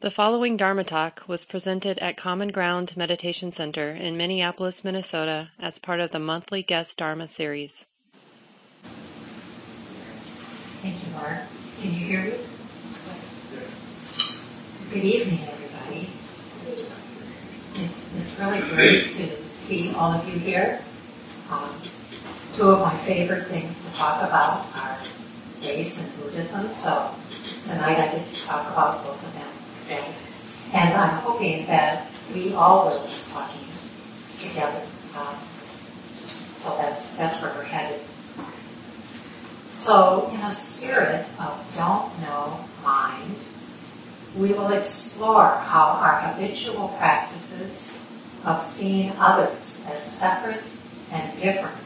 The following Dharma talk was presented at Common Ground Meditation Center in Minneapolis, Minnesota, as part of the monthly guest Dharma series. Thank you, Mark. Can you hear me? Good evening, everybody. It's really great to see all of you here. Two of my favorite things to talk about are race and Buddhism, so tonight I get to talk about both of them. And I'm hoping that we all will be talking together. So that's where we're headed. So in a spirit of don't know mind, we will explore how our habitual practices of seeing others as separate and different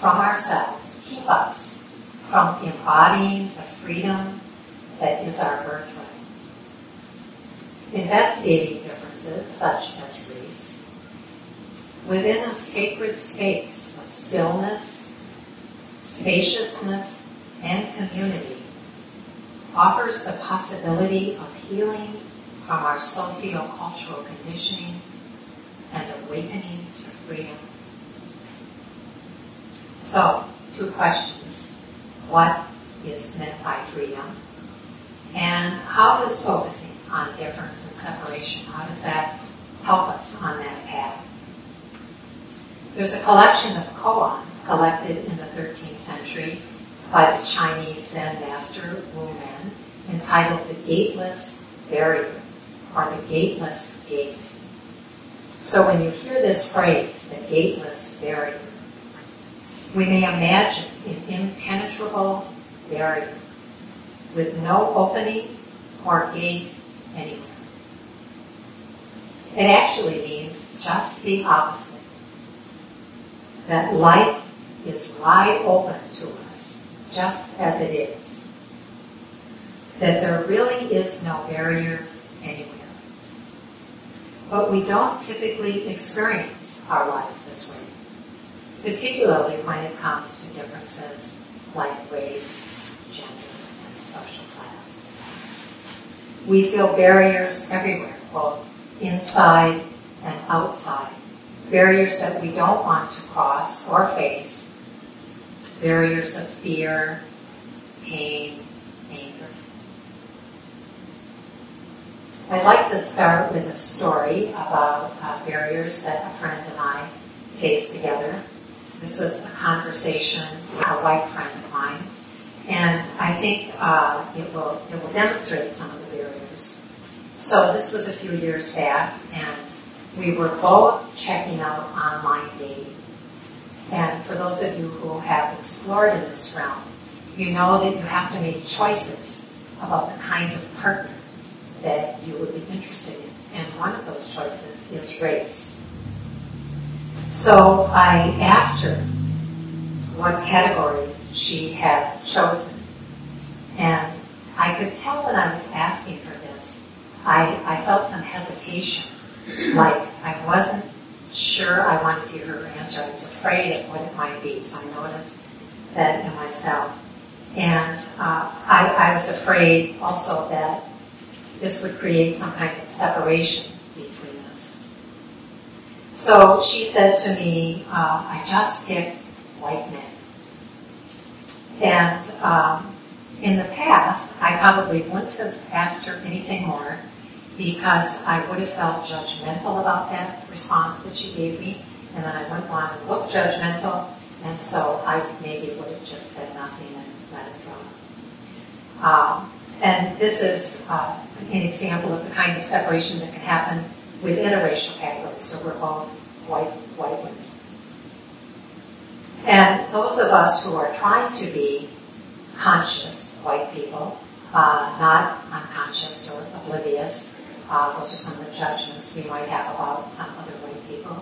from ourselves keep us from embodying the freedom that is our birthright. Investigating differences such as race within a sacred space of stillness, spaciousness, and community offers the possibility of healing from our socio-cultural conditioning and awakening to freedom. So, two questions. What is meant by freedom? And how does focusing on difference and separation, how does that help us on that path? There's a collection of koans collected in the 13th century by the Chinese Zen master Wu Men entitled The Gateless Barrier, or The Gateless Gate. So when you hear this phrase, the gateless barrier, we may imagine an impenetrable barrier with no opening or gate anywhere. It actually means just the opposite. That life is wide open to us, just as it is. That there really is no barrier anywhere. But we don't typically experience our lives this way, particularly when it comes to differences like race, gender, and social class. We feel barriers everywhere, both inside and outside. Barriers that we don't want to cross or face. Barriers of fear, pain, anger. I'd like to start with a story about barriers that a friend and I faced together. This was a conversation with a white friend of mine, and I think it will demonstrate some of the barriers. So this was a few years back, and we were both checking out online dating. And for those of you who have explored in this realm, you know that you have to make choices about the kind of partner that you would be interested in. And one of those choices is race. So I asked her what categories she had chosen. And I could tell when I was asking her this, I felt some hesitation, like I wasn't sure I wanted to hear her answer. I was afraid of what it might be, so I noticed that in myself. And I was afraid also that this would create some kind of separation between us. So she said to me, I just picked white men. And in the past, I probably wouldn't have asked her anything more because I would have felt judgmental about that response that she gave me, and then I wouldn't want to look judgmental, and so I maybe would have just said nothing and let it go. And this is an example of the kind of separation that can happen within a racial category, so we're both white women. And those of us who are trying to be conscious white people, not unconscious or oblivious. Those are some of the judgments we might have about some other white people.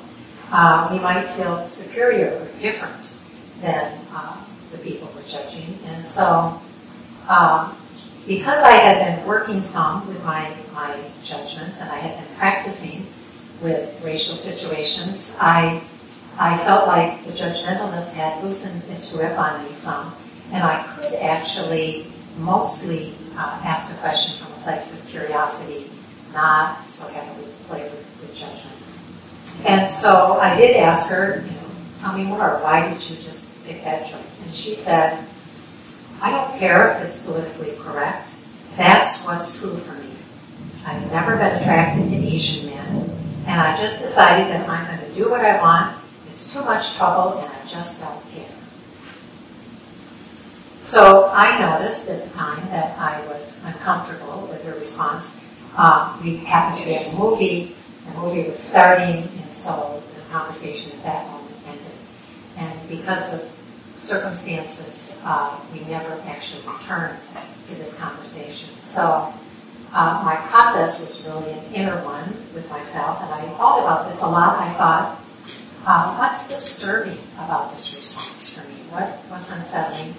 We might feel superior or different than the people we're judging. And so, because I had been working some with my judgments and I had been practicing with racial situations, I felt like the judgmentalness had loosened its grip on me some. And I could actually mostly ask the question from a place of curiosity not so heavily play with judgment. And so I did ask her, you know, tell me more, why did you just pick that choice? And she said, I don't care if it's politically correct. That's what's true for me. I've never been attracted to Asian men, and I just decided that I'm going to do what I want. It's too much trouble, and I just don't care. So I noticed at the time that I was uncomfortable with her response. We happened to be in a movie. The movie was starting, and so the conversation at that moment ended. And because of circumstances, we never actually returned to this conversation. So my process was really an inner one with myself, and I thought about this a lot. I thought, what's disturbing about this response for me? What's unsettling?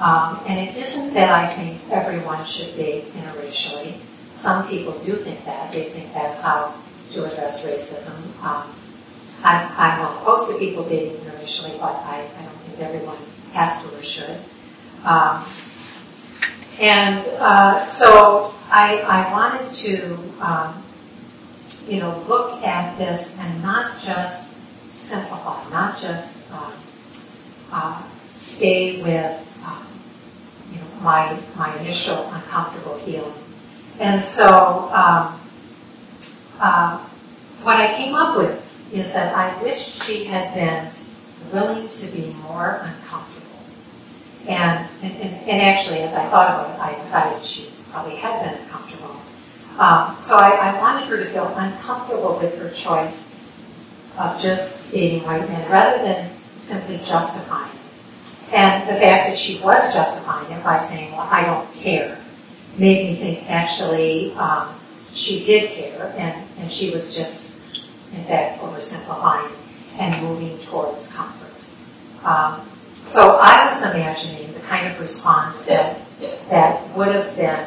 And it isn't that I think everyone should date interracially. Some people do think that. They think that's how to address racism. I'm not opposed to people dating interracially, but I don't think everyone has to or should. So I wanted to, look at this and not just simplify, not just stay with my initial uncomfortable feeling. And so what I came up with is that I wish she had been willing to be more uncomfortable. And actually, as I thought about it, I decided she probably had been uncomfortable. So I wanted her to feel uncomfortable with her choice of just dating white men rather than simply justifying it. And the fact that she was justifying it by saying, well, I don't care, made me think actually she did care, and she was just, in fact, oversimplifying and moving towards comfort. So I was imagining the kind of response that would have been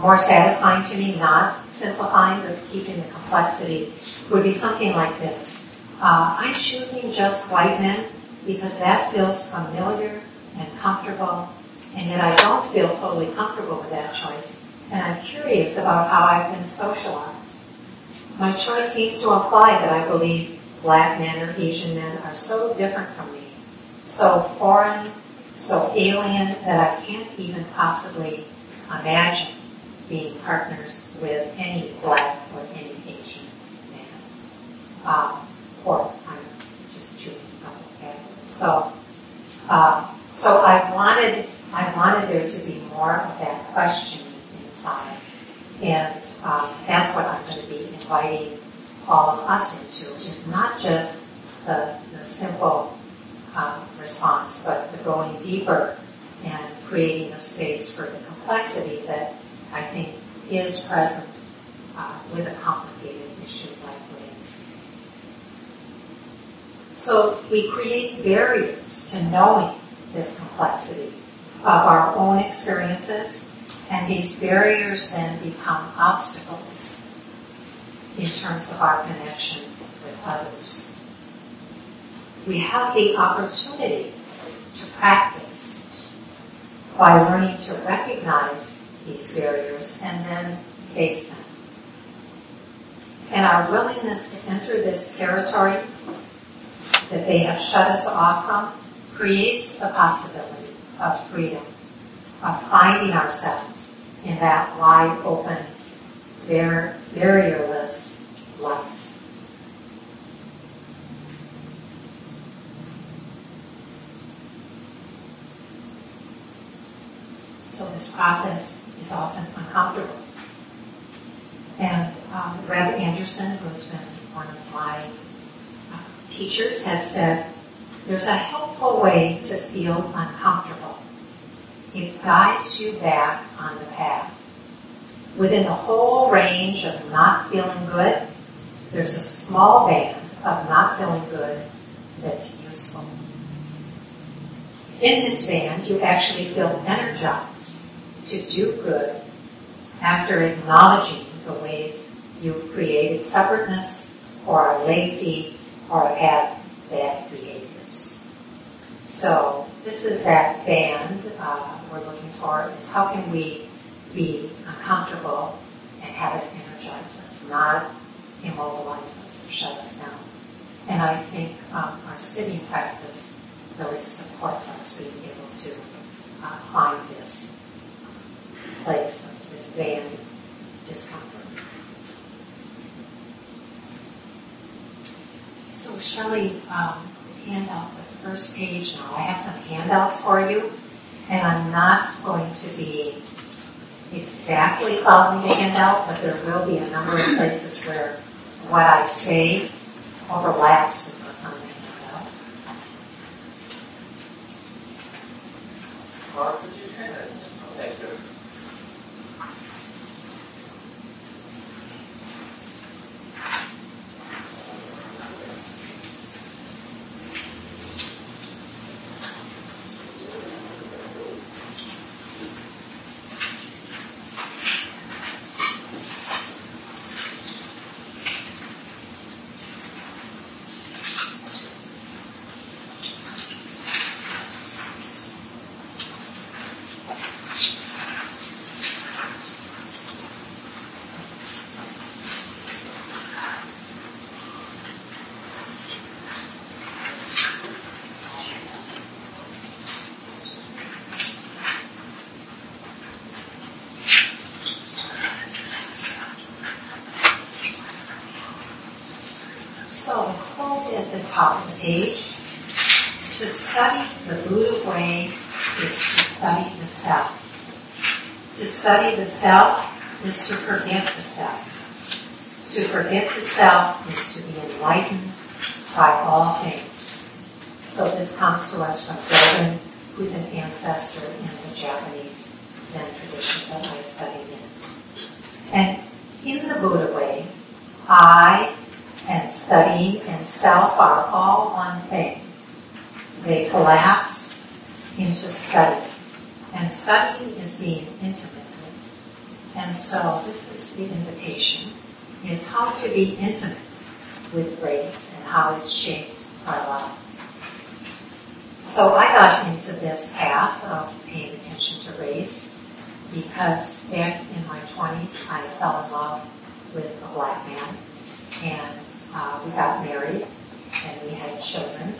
more satisfying to me, not simplifying but keeping the complexity, would be something like this. I'm choosing just white men because that feels familiar and comfortable, and yet I don't feel totally comfortable with that choice, and I'm curious about how I've been socialized. My choice seems to imply that I believe black men or Asian men are so different from me, so foreign, so alien, that I can't even possibly imagine being partners with any black or any Asian man. Or I'm just choosing a couple of categories. So I wanted there to be more of that questioning inside, and that's what I'm going to be inviting all of us into, which is not just the simple response, but the going deeper and creating a space for the complexity that I think is present with a complicated issue like race. So we create barriers to knowing this complexity of our own experiences, and these barriers then become obstacles in terms of our connections with others. We have the opportunity to practice by learning to recognize these barriers and then face them. And our willingness to enter this territory that they have shut us off from creates the possibility of freedom, of finding ourselves in that wide open, barrierless life. So this process is often uncomfortable. And Reb Anderson, who's been one of my teachers, has said, there's a helpful way to feel uncomfortable. It guides you back on the path. Within the whole range of not feeling good, there's a small band of not feeling good that's useful. In this band, you actually feel energized to do good after acknowledging the ways you've created separateness or are lazy or have had bad behaviors. So this is that band we're looking for. It's how can we be uncomfortable and have it energized. not immobilize us or shut us down. And I think our sitting practice really supports us being able to find this place of this vain discomfort. So shall we hand out the first page now? I have some handouts for you, and I'm not going to be exactly following the handout, but there will be a number of places where what I say overlaps with what's on the handout. Mark, would you hand it? Thank you. Top of the page. To study the Buddha way is to study the self. To study the self is to forget the self. To forget the self is to be enlightened by all things. So this comes to us from Dogen, who's an ancestor in the Japanese Zen tradition that I studied in. And in the Buddha way, I and study and self are all one thing. They collapse into study. And studying is being intimate with. And so this is the invitation, is how to be intimate with grace and how it's shaped our lives. So I got into this path of paying attention to grace because back in my 20s I fell in love with a black man. And we got married, and we had children.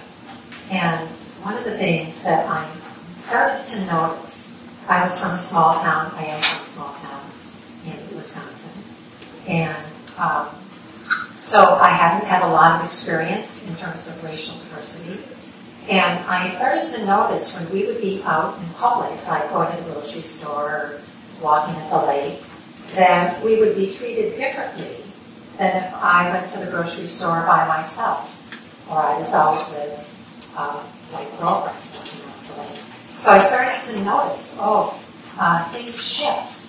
And one of the things that I started to notice, I was from a small town, I am from a small town in Wisconsin. And so I hadn't had a lot of experience in terms of racial diversity. And I started to notice when we would be out in public, like going to the grocery store, or walking at the lake, that we would be treated differently than if I went to the grocery store by myself, or I was out with my girlfriend. So I started to notice, things shift.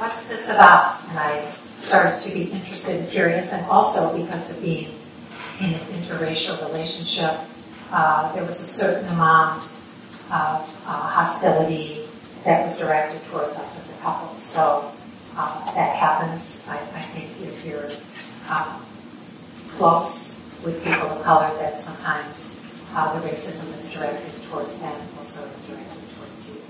What's this about? And I started to be interested and curious, and also because of being in an interracial relationship, there was a certain amount of hostility that was directed towards us as a couple. So that happens, I think, if you're close with people of color, that sometimes the racism that's directed towards them also is directed towards you.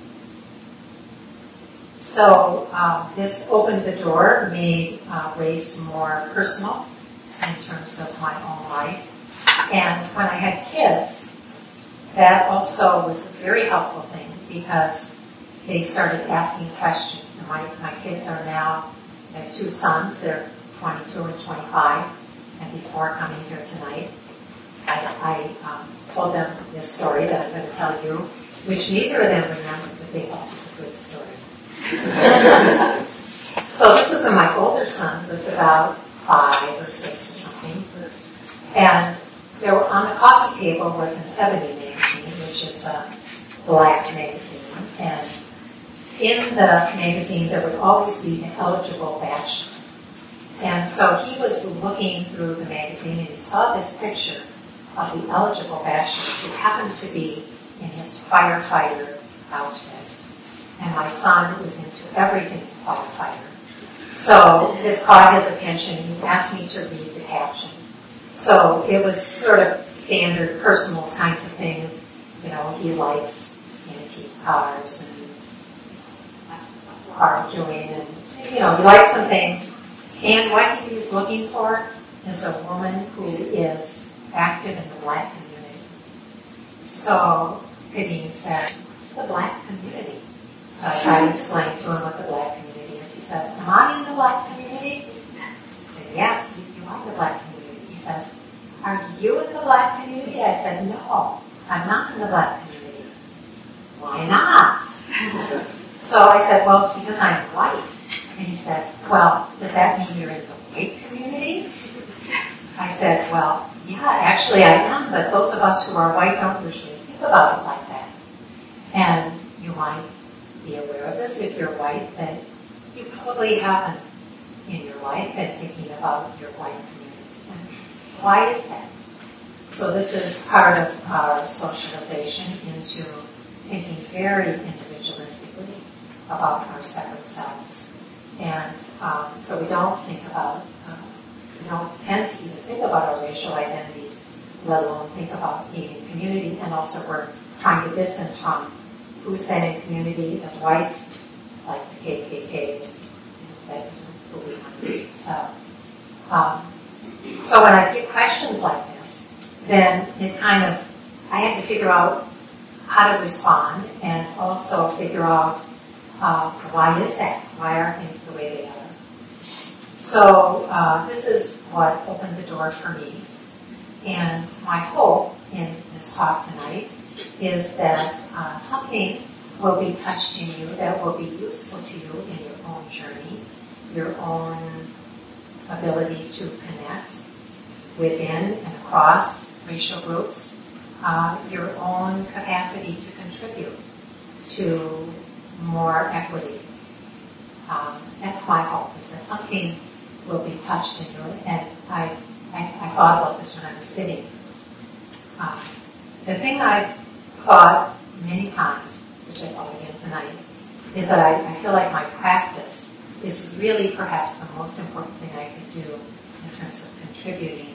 So this opened the door, made race more personal in terms of my own life. And when I had kids, that also was a very helpful thing because they started asking questions. And my kids are now, I have two sons, they're 22 and 25, and before coming here tonight, I told them this story that I'm going to tell you, which neither of them remembered, but they thought it was a good story. So this was when my older son was about 5 or 6 or something, and there were, on the coffee table was an Ebony magazine, which is a black magazine, and in the magazine there would always be an eligible bachelor. And so he was looking through the magazine and he saw this picture of the eligible bachelor who happened to be in his firefighter outfit. And my son was into everything firefighter. So this caught his attention and he asked me to read the caption. So it was sort of standard personal kinds of things. You know, he likes antique cars and arguing and, you know, he likes some things. And what he was looking for is a woman who is active in the black community. So Kadeen said, what's the black community? So I tried to explain to him what the black community is. He says, am I in the black community? I said, yes, you are the black community. He says, are you in the black community? I said, no, I'm not in the black community. Why not? So I said, well, it's because I'm white. And he said, well, does that mean you're in the white community? I said, well, yeah, actually I am, but those of us who are white don't usually think about it like that. And you might be aware of this if you're white, that you probably haven't in your life been thinking about your white community. Why is that? So this is part of our socialization into thinking very individualistically about our separate selves. And so we don't think about, we don't tend to even think about our racial identities, let alone think about being in community. And also we're trying to distance from who's been in community as whites, like the KKK, that isn't who we want to be. So when I get questions like this, then it kind of, I had to figure out how to respond and also figure out why is that? Why are things the way they are? So this is what opened the door for me. And my hope in this talk tonight is that something will be touched in you that will be useful to you in your own journey, your own ability to connect within and across racial groups, your own capacity to contribute to more equity. That's my hope, is that something will be touched in you. And I thought about this when I was sitting. The thing I've thought many times, which I thought again tonight, is that I feel like my practice is really perhaps the most important thing I could do in terms of contributing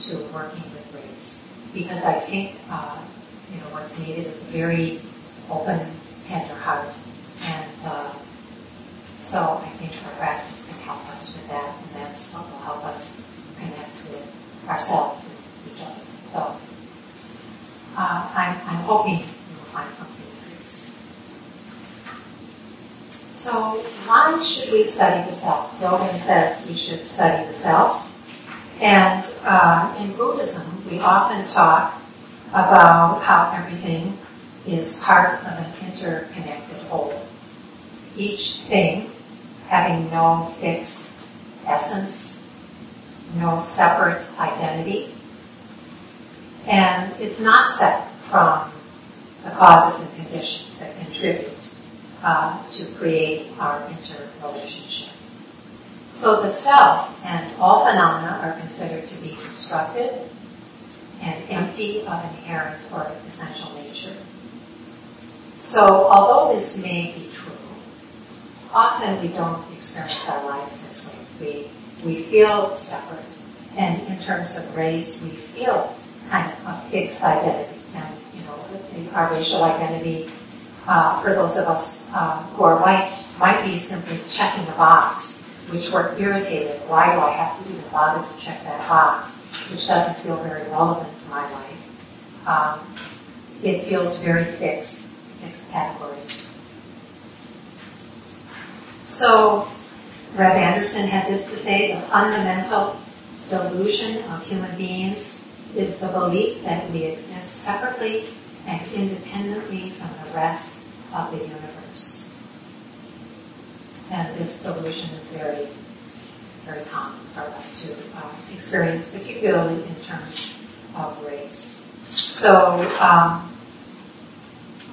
to working with race. Because I think what's needed is a very open, tender heart. And so I think our practice can help us with that, and that's what will help us connect with ourselves and each other. So I'm hoping you will find something nice. So why should we study the self? Dogen says we should study the self. And in Buddhism, we often talk about how everything is part of an interconnected whole. Each thing having no fixed essence, no separate identity, and it's not separate from the causes and conditions that contribute to create our interrelationship. So the self and all phenomena are considered to be constructed and empty of inherent or essential nature. So, although this may be true, often we don't experience our lives this way. We feel separate, and in terms of race, we feel kind of a fixed identity. And, our racial identity, for those of us who are white, might be simply checking a box, which we're irritated. Why do I have to even bother to check that box, which doesn't feel very relevant to my life? It feels very fixed category. So Rev Anderson had this to say: the fundamental delusion of human beings is the belief that we exist separately and independently from the rest of the universe. And this delusion is very, very common for us to experience, particularly in terms of race. So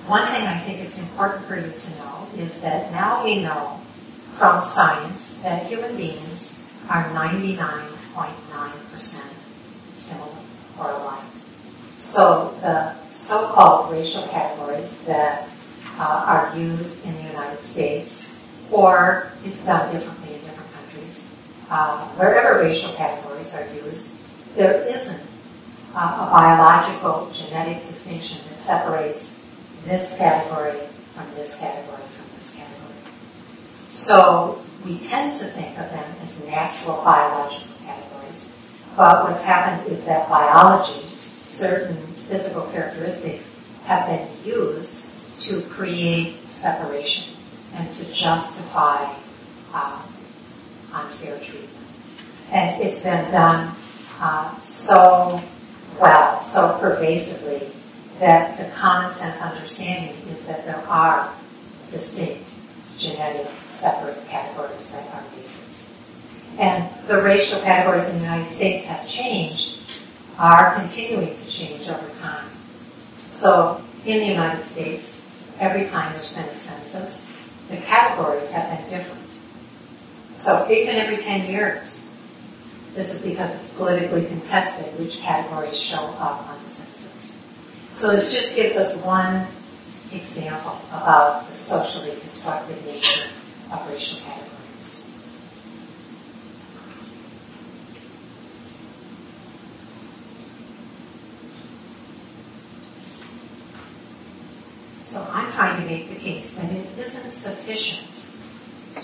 one thing I think it's important for you to know is that now we know from science that human beings are 99.9% similar or alike. So the so-called racial categories that are used in the United States, or it's done differently in different countries, wherever racial categories are used, there isn't a biological genetic distinction that separates this category from this category from this category. So we tend to think of them as natural biological categories. But what's happened is that biology, certain physical characteristics, have been used to create separation and to justify unfair treatment. And it's been done so well, so pervasively, that the common sense understanding is that there are distinct genetic separate categories that are races. And the racial categories in the United States have changed, are continuing to change over time. So in the United States, every time there's been a census, the categories have been different. So even every 10 years, this is because it's politically contested which categories show up on the census. So this just gives us one example about the socially constructed nature of racial categories. So I'm trying to make the case that it isn't sufficient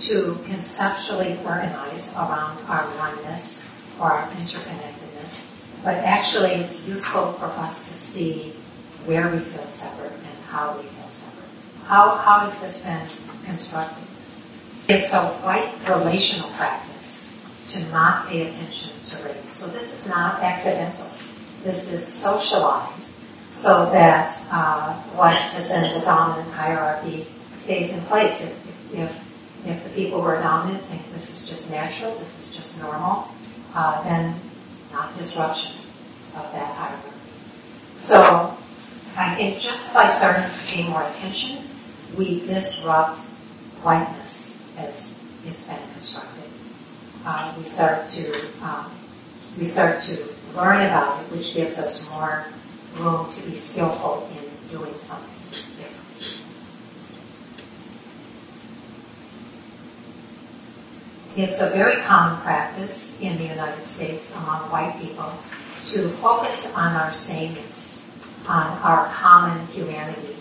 to conceptually organize around our oneness or our interconnectedness, but actually it's useful for us to see where we feel separate and how we feel separate. How has this been constructed? It's a white relational practice to not pay attention to race. So this is not accidental. This is socialized so that what has been the dominant hierarchy stays in place. If the people who are dominant think this is just natural, this is just normal, then not disruption of that hierarchy. So I think just by starting to pay more attention, we disrupt whiteness as it's been constructed. We start to learn about it, which gives us more room to be skillful in doing something. It's a very common practice in the United States among white people to focus on our sameness, on our common humanity.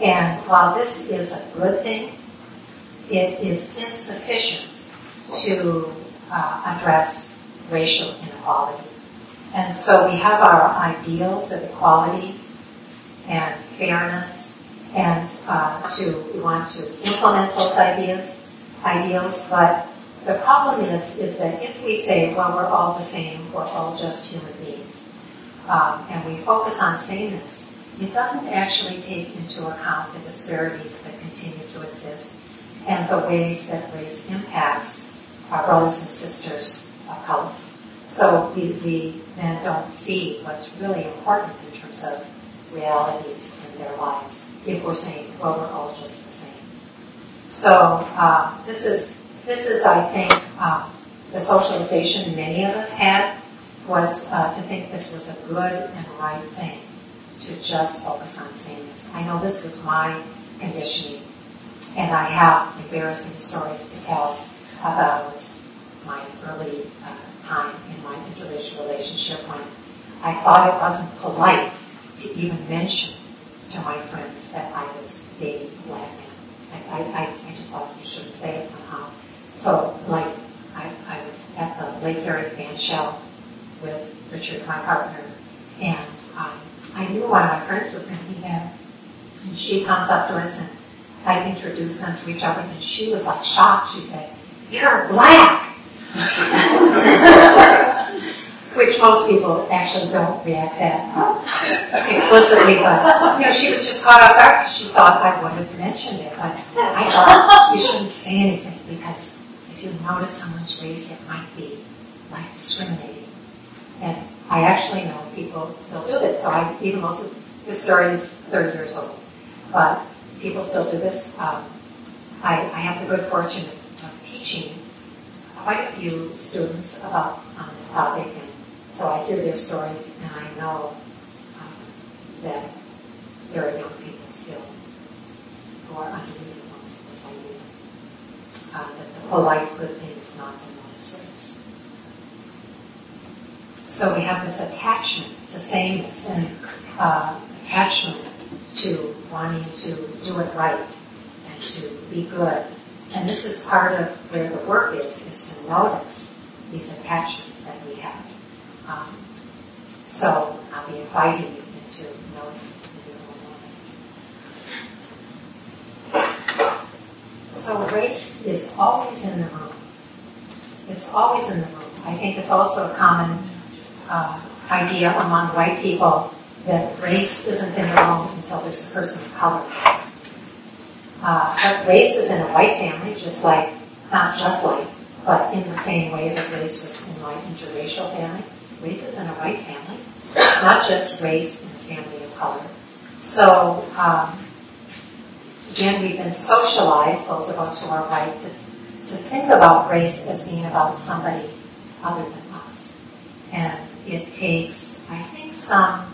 And while this is a good thing, it is insufficient to address racial inequality. And so we have our ideals of equality and fairness, and we want to implement those ideals, but the problem is that if we say, well, we're all the same, we're all just human beings, and we focus on sameness, it doesn't actually take into account the disparities that continue to exist and the ways that race impacts our brothers and sisters of color. So we then don't see what's really important in terms of realities in their lives if we're saying, well, we're all just the same. So this is, I think, the socialization many of us had was to think this was a good and right thing to just focus on sameness. I know this was my conditioning, and I have embarrassing stories to tell about my early time in my interracial relationship when I thought it wasn't polite to even mention to my friends that I was dating a black man. I just thought you shouldn't say it somehow. So, like, I was at the Lake Erie Fanshell with Richard, my partner, and I knew one of my friends was going to be there. And she comes up to us, and I introduced them to each other, and she was, like, shocked. She said, "You're black!" Which most people actually don't react that explicitly, but, you know, she was just caught off guard because she thought I would have mentioned it, but I thought you shouldn't say anything because if you notice someone's race, it might be, like, discriminating. And I actually know people still do this, so even though this story is 30 years old, but people still do this. I have the good fortune of teaching quite a few students about on this topic, and so I hear their stories, and I know that there are young people still who are under the influence of this idea that the polite good thing is not the notice race. So we have this attachment to sameness and attachment to wanting to do it right and to be good And this is part of where the work is to notice these attachments that we have. So I'll be inviting you into notice the beautiful moment. So race is always in the room. It's always in the room. I think it's also a common idea among white people that race isn't in the room until there's a person of color. But race is in a white family, but in the same way that race was in my interracial family. Race is in a white family. It's not just race in a family of color. So, again, we've been socialized, those of us who are white, to think about race as being about somebody other than us. And it takes, I think, some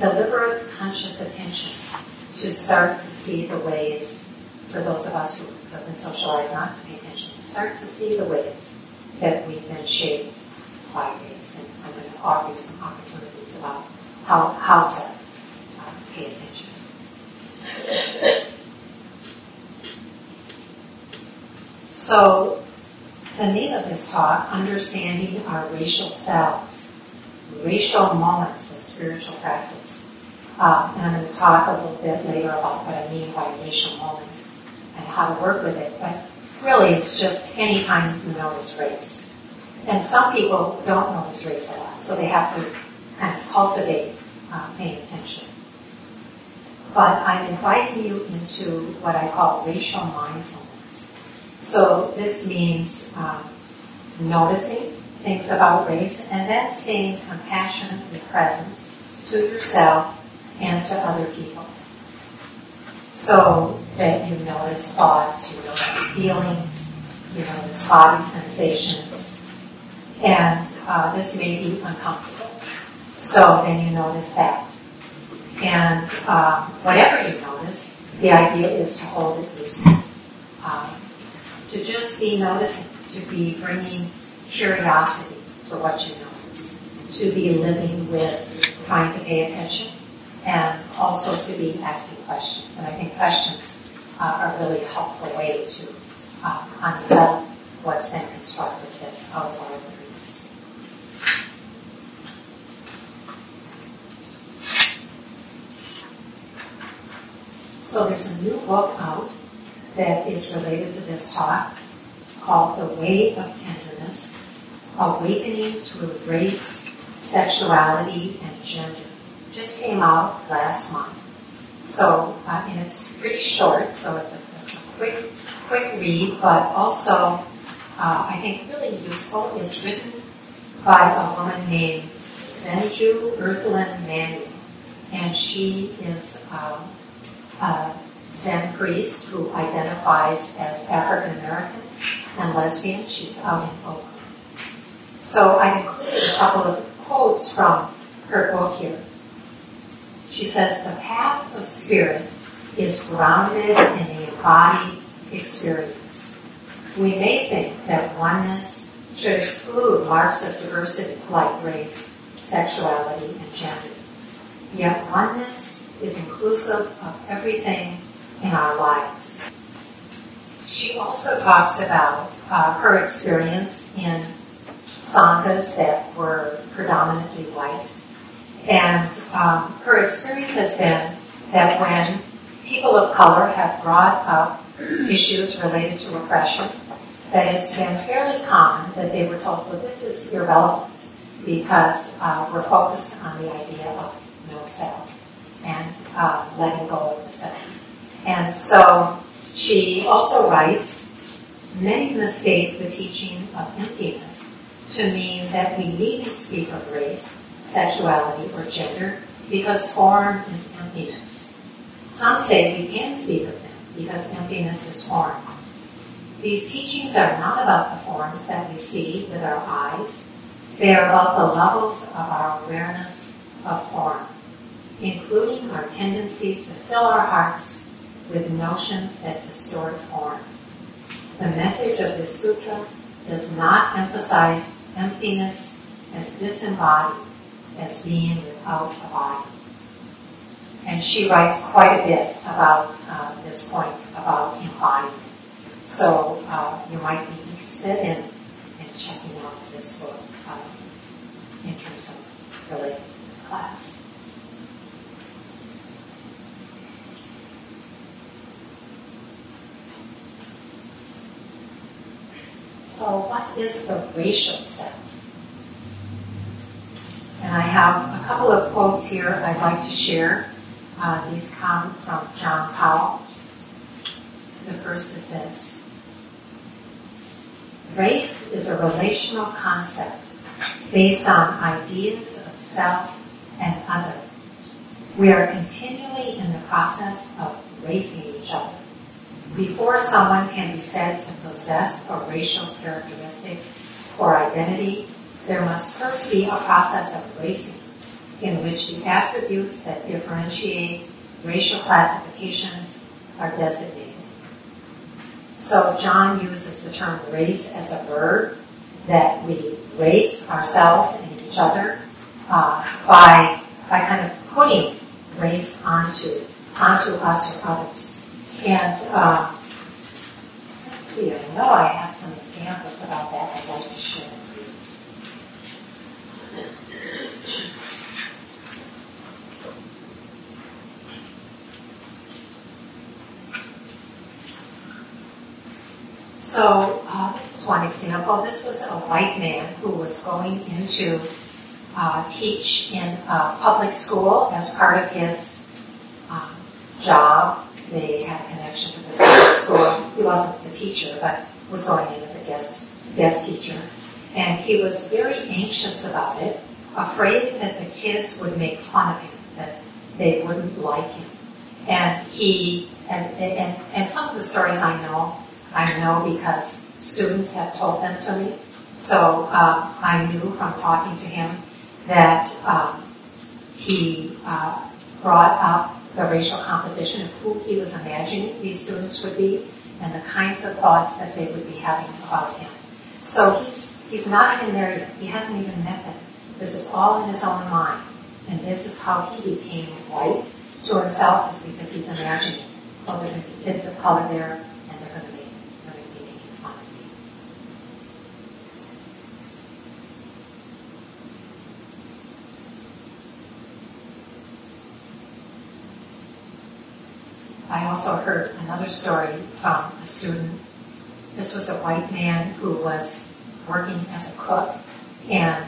deliberate, conscious attention to start to see the ways, for those of us who have been socialized not to pay attention, to start to see the ways that we've been shaped by race. And I'm going to offer you some opportunities about how to pay attention. So, the name of this talk, Understanding Our Racial Selves, Racial Moments of Spiritual Practice. And I'm going to talk a little bit later about what I mean by racial moment and how to work with it. But really, it's just any time you notice race. And some people don't notice race a lot, so they have to kind of cultivate paying attention. But I'm inviting you into what I call racial mindfulness. So this means noticing things about race and then staying compassionately present to yourself and to other people. So that you notice thoughts, you notice feelings, you notice body sensations, and this may be uncomfortable. So then you notice that. And whatever you notice, the idea is to hold it loosely. To just be noticing, to be bringing curiosity for what you notice, to be living with trying to pay attention, and also to be asking questions. And I think questions are really a helpful way to unsettle what's been constructed that's out of our awareness. So there's a new book out that is related to this talk called The Way of Tenderness, Awakening to Embrace Sexuality and Gender. Just came out last month. So, and it's pretty short, so it's a quick read, but also, I think really useful. It's written by a woman named Zenju Earthlyn Manu, and she is a Zen priest who identifies as African American and lesbian. She's out in Oakland. So I included a couple of quotes from her book here. She says, the path of spirit is grounded in the embodied experience. We may think that oneness should exclude marks of diversity like race, sexuality, and gender. Yet oneness is inclusive of everything in our lives. She also talks about her experience in sanghas that were predominantly white. And her experience has been that when people of color have brought up issues related to oppression, that it's been fairly common that they were told, well, this is irrelevant because we're focused on the idea of no self and letting go of the self. And so she also writes, many mistake the teaching of emptiness to mean that we need to speak of race, sexuality, or gender, because form is emptiness. Some say we can speak of them because emptiness is form. These teachings are not about the forms that we see with our eyes. They are about the levels of our awareness of form, including our tendency to fill our hearts with notions that distort form. The message of this sutra does not emphasize emptiness as disembodied, as being without a body. And she writes quite a bit about this point about embodiment. So you might be interested in checking out this book in terms of relating to this class. So what is the racial self? And I have a couple of quotes here I'd like to share. These come from John Powell. The first is this. Race is a relational concept based on ideas of self and other. We are continually in the process of racing each other. Before someone can be said to possess a racial characteristic or identity, there must first be a process of racing, in which the attributes that differentiate racial classifications are designated. So John uses the term race as a verb, that we race ourselves and each other by kind of putting race onto us or others. And let's see, I know I have some examples about that I'd like to share. So this is one example. This was a white man who was going in to teach in a public school as part of his job. They had a connection to this public school. He wasn't the teacher, but was going in as a guest teacher. And he was very anxious about it, afraid that the kids would make fun of him, that they wouldn't like him. And and some of the stories I know because students have told them to me. So I knew from talking to him that he brought up the racial composition of who he was imagining these students would be and the kinds of thoughts that they would be having about him. So he's not even there yet. He hasn't even met them. This is all in his own mind. And this is how he became white to himself, is because he's imagining, oh, there are kids of color there, and they're going to be making fun of me. I also heard another story from a student. This was a white man who was working as a cook, and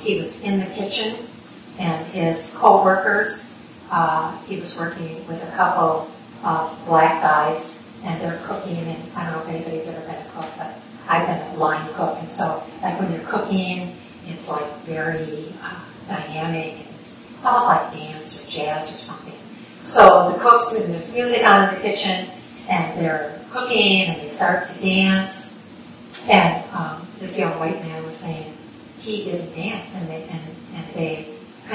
he was in the kitchen, and his co-workers, he was working with a couple of black guys, and they're cooking, and I don't know if anybody's ever been a cook, but I've been a line cook, and so like when you're cooking, it's like very dynamic, and it's almost like dance or jazz or something. So the cook's moving, there's music on in the kitchen, and they're cooking, and they start to dance. And this young white man was saying he didn't dance, and they kind of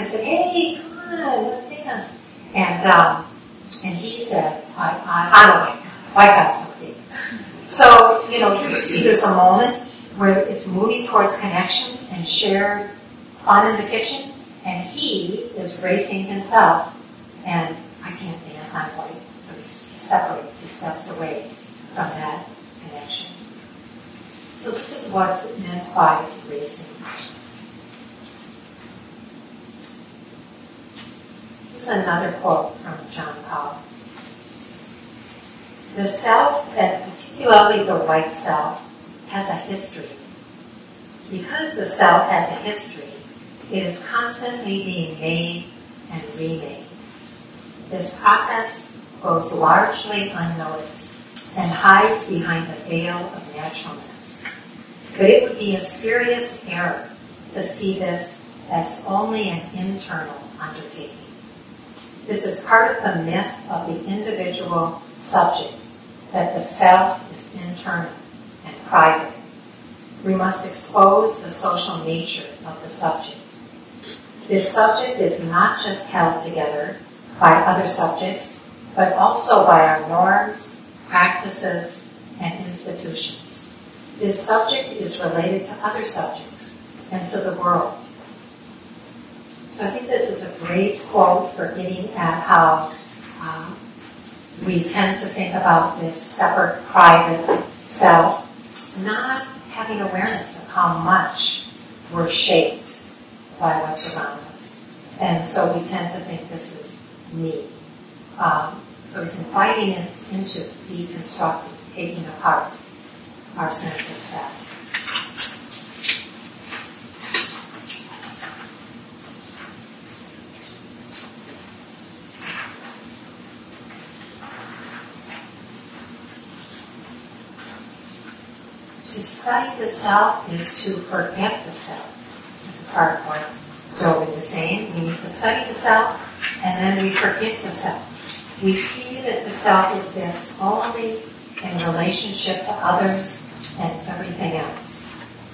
said, "Hey, come on, let's dance." And he said, "I don't like white guys don't dance." So here you see there's a moment where it's moving towards connection and shared fun in the kitchen, and he is bracing himself, and I can't dance, I'm white. So he separates, he steps away from that connection. So this is what's meant by racing. Here's another quote from John Powell. The self, and particularly the white self, has a history. Because the self has a history, it is constantly being made and remade. This process goes largely unnoticed and hides behind the veil of naturalness. But it would be a serious error to see this as only an internal undertaking. This is part of the myth of the individual subject, that the self is internal and private. We must expose the social nature of the subject. This subject is not just held together by other subjects, but also by our norms, practices, and institutions. This subject is related to other subjects and to the world. So I think this is a great quote for getting at how we tend to think about this separate, private, So not having awareness of how much we're shaped by what's around us. And so we tend to think this is me. So he's inviting it into deconstructing, taking apart our sense of self. To study the self is to forget the self. This is part of what Dogen was saying. We need to study the self, and then we forget the self. We see that the self exists only in relationship to others and everything else.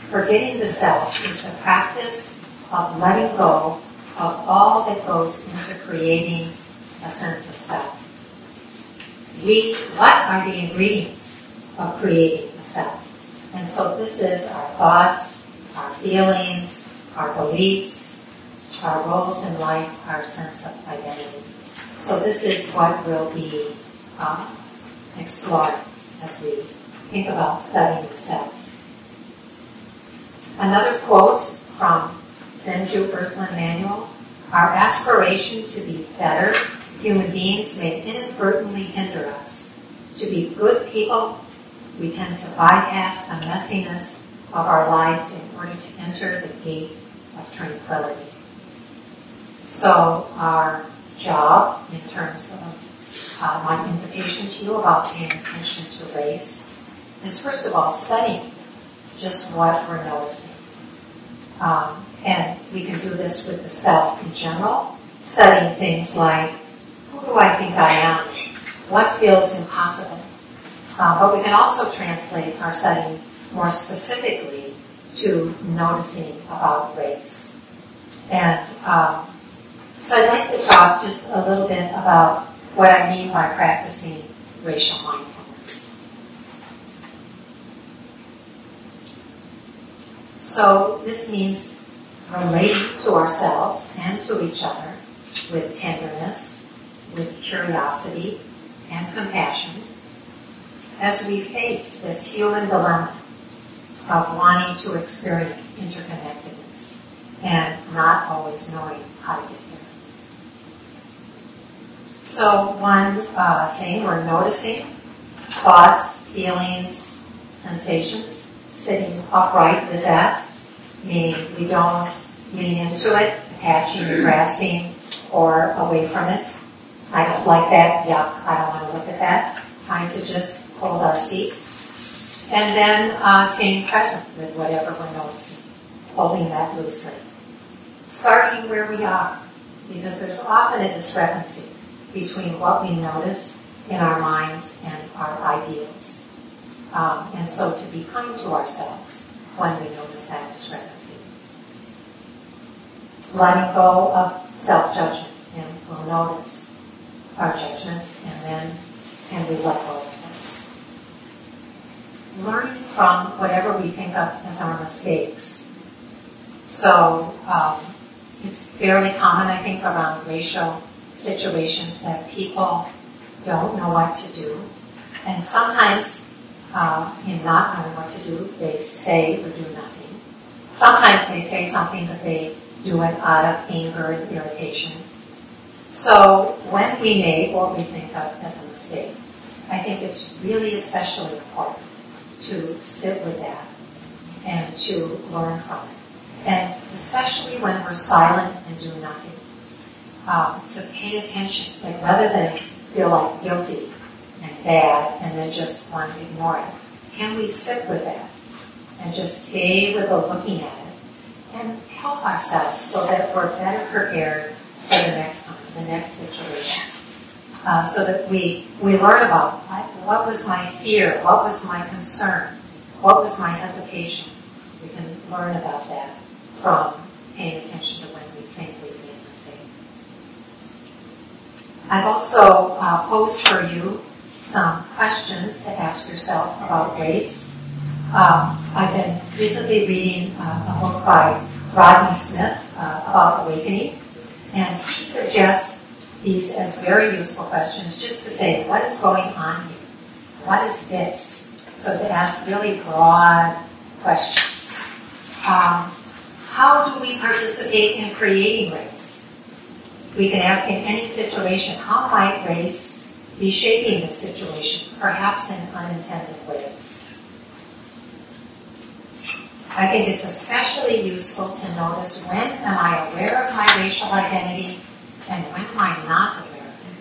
Forgetting the self is the practice of letting go of all that goes into creating a sense of self. What are the ingredients of creating the self? And so this is our thoughts, our feelings, our beliefs, our roles in life, our sense of identity. So this is what will be explored as we think about studying the self. Another quote from Zenju Earthlyn Manu: our aspiration to be better human beings may inadvertently hinder us. To be good people, we tend to bypass the messiness of our lives in order to enter the gate of tranquility. So our job, in terms of my invitation to you about paying attention to race, is first of all studying just what we're noticing. And we can do this with the self in general, studying things like, who do I think I am? What feels impossible? But we can also translate our study more specifically to noticing about race. And so I'd like to talk just a little bit about what I mean by practicing racial mindfulness. So this means relating to ourselves and to each other with tenderness, with curiosity, and compassion, as we face this human dilemma of wanting to experience interconnectedness and not always knowing how to get there. So one thing we're noticing: thoughts, feelings, sensations. Sitting upright with that, meaning we don't lean into it, attaching, grasping, or away from it. I don't like that. Yuck! I don't want to look at that. Trying to just hold our seat, and then staying present with whatever we're noticing, holding that loosely. Starting where we are, because there's often a discrepancy between what we notice in our minds and our ideals. And so to be kind to ourselves when we notice that discrepancy. Letting go of self-judgment, and we'll notice our judgments, and then can we let go of those? Learning from whatever we think of as our mistakes. So it's fairly common, I think, around racial situations that people don't know what to do. And sometimes, in not knowing what to do, they say or do nothing. Sometimes they say something, but they do it out of anger and irritation. So when we make what we think of as a mistake, I think it's really especially important to sit with that and to learn from it. And especially when we're silent and do nothing, to pay attention, like rather than feel like guilty and bad and then just want to ignore it. Can we sit with that and just stay with the looking at it and help ourselves so that we're better prepared for the next time, the next situation, so that we learn about what was my fear, what was my concern, what was my hesitation. We can learn about that from paying attention to when we think we've made a mistake. I've also posed for you some questions to ask yourself about race. I've been recently reading a book by Rodney Smith about awakening. And he suggests these as very useful questions, just to say, what is going on here? What is this? So to ask really broad questions. How do we participate in creating race? We can ask in any situation, how might race be shaping this situation, perhaps in unintended ways? I think it's especially useful to notice, when am I aware of my racial identity and when am I not aware of it?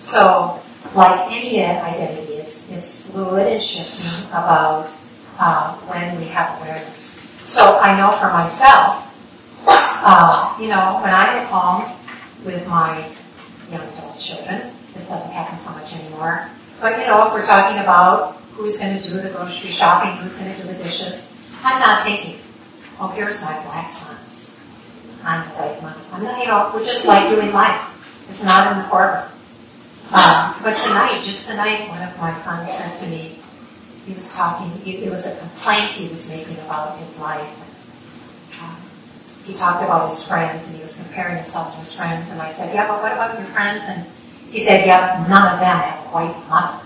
So, like any identity, it's fluid and shifting about when we have awareness. So I know for myself, when I get home with my young adult children, this doesn't happen so much anymore, but if we're talking about who's going to do the grocery shopping, who's going to do the dishes, I'm not thinking, oh, here's my black sons. I'm the white mother. I'm not, we're just like doing life. It's not in the courtroom. But just tonight, one of my sons said to me, he was talking, it was a complaint he was making about his life. He talked about his friends, and he was comparing himself to his friends, and I said, yeah, but what about your friends? And he said, yeah, none of them have a white mother.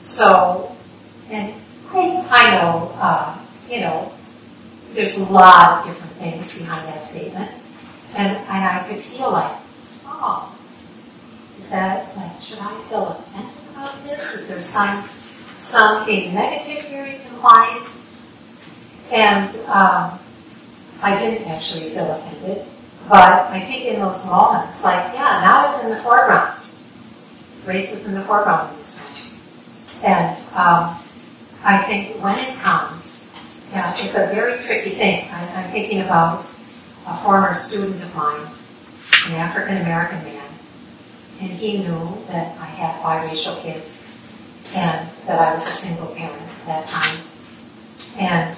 So, and I know, there's a lot of different things behind that statement, and I could feel like, oh, is that, like, should I feel offended about this? Is there something negative here he's implying? And I didn't actually feel offended, but I think in those moments, like, yeah, now it's in the foreground. Race is in the foreground of this country. And I think when it comes, yeah, it's a very tricky thing. I'm thinking about a former student of mine, an African-American man, and he knew that I had biracial kids and that I was a single parent at that time. And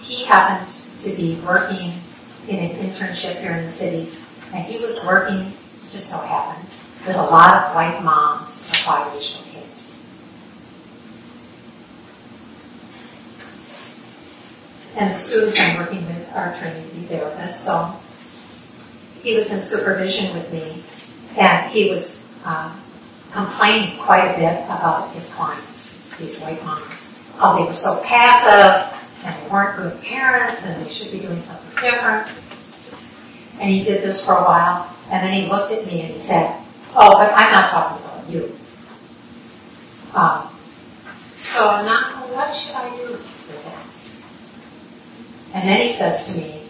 he happened to be working in an internship here in the cities, and he was working, just so happened, with a lot of white moms of biracial kids. And the students I'm working with are trained to be therapists, so he was in supervision with me. And he was complaining quite a bit about his clients, these white moms, how they were so passive, and they weren't good parents, and they should be doing something different. And he did this for a while, and then he looked at me and he said, oh, but I'm not talking about you. So now what should I do with that? And then he says to me,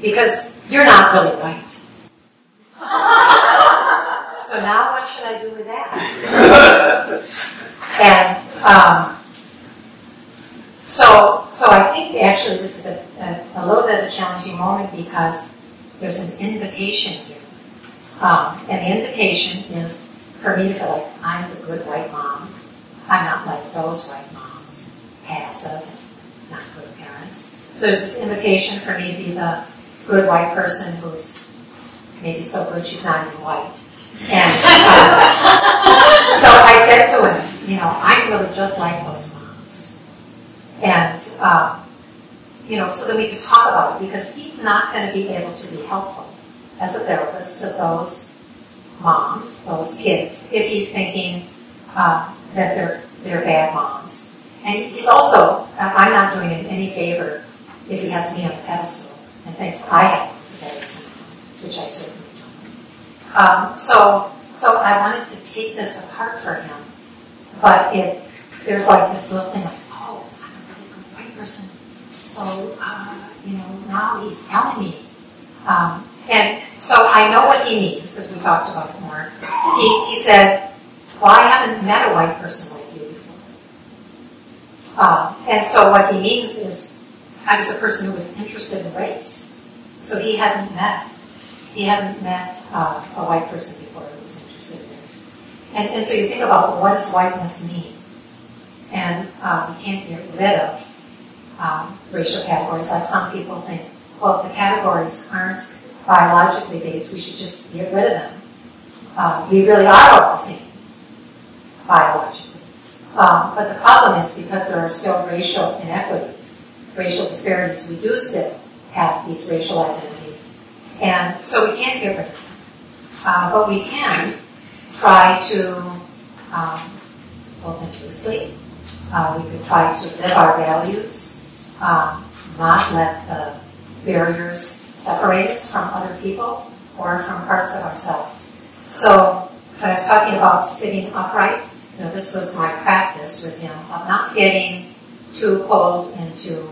because you're not really white. So now what should I do with that? And so I think actually this is a little bit of a challenging moment, because there's an invitation here. And the invitation is for me to feel like I'm the good white mom. I'm not like those white moms, passive, not good parents. So there's this invitation for me to be the good white person who's maybe so good she's not even white. And so I said to him, I'm really just like those moms. And, so that we could talk about it, because he's not going to be able to be helpful as a therapist to those moms, those kids, if he's thinking that they're bad moms. And he's also, I'm not doing him any favor if he has me on a pedestal and thinks I have to better someone, which I certainly. So I wanted to take this apart for him, but there's like this little thing like, oh, I'm a really good white person, so, now he's telling me. And so I know what he means, because we talked about it more. He said, well, I haven't met a white person like you before. And so what he means is, I was a person who was interested in race, so he hadn't met. He hadn't met a white person before who was interested in this. And so you think about, well, what does whiteness mean? And you can't get rid of racial categories. Like some people think, well, if the categories aren't biologically based, we should just get rid of them. We really are all the same biologically. But the problem is, because there are still racial inequities, racial disparities, we do still have these racial identities. And so we can't get rid of them. But we can try to, both loosely, We could try to live our values, not let the barriers separate us from other people or from parts of ourselves. So when I was talking about sitting upright, you know, this was my practice with him of not getting too pulled into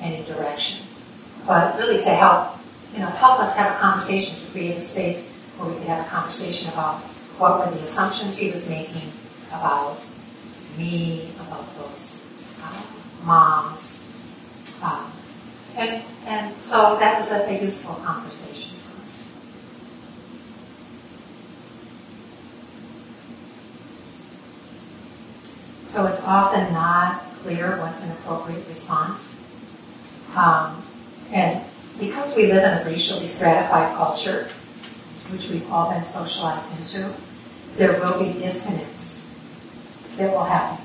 any direction, but really to help, you know, help us have a conversation, to create a space where we could have a conversation about what were the assumptions he was making about me, about those moms, and so that was a useful conversation for us. So it's often not clear what's an appropriate response, and because we live in a racially stratified culture, which we've all been socialized into, there will be disconnects that will happen.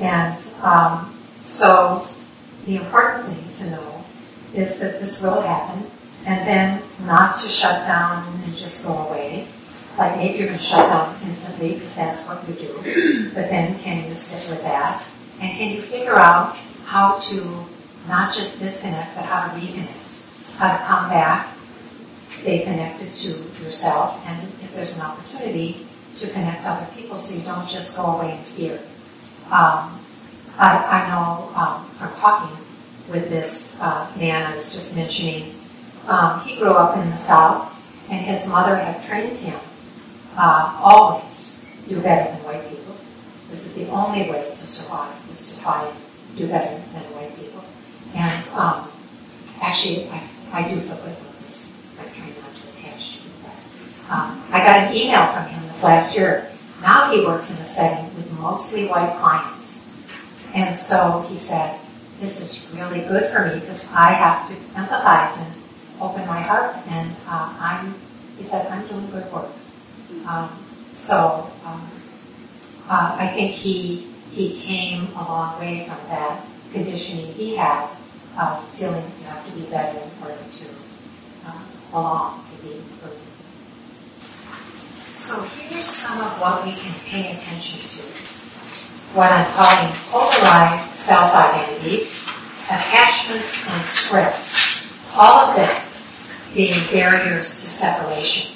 And so the important thing to know is that this will happen, and then not to shut down and just go away. Like maybe you're going to shut down instantly because that's what we do, but then can you sit with that? And can you figure out how to not just disconnect, but how to reconnect, how to come back, stay connected to yourself, and if there's an opportunity, to connect other people so you don't just go away in fear. I know from talking with this man I was just mentioning, he grew up in the South, and his mother had trained him always do better than white people. This is the only way to survive, is to try and do better than white people. And actually, I do feel good with this. I'm trying not to attach to people. I got an email from him this last year. Now he works in a setting with mostly white clients. And so he said, this is really good for me because I have to empathize and open my heart. And he said, I'm doing good work. I think he came a long way from that conditioning he had, feeling you have to be better in order to belong, to be included. So here's some of what we can pay attention to. What I'm calling polarized self-identities, attachments, and scripts. All of them being barriers to separation.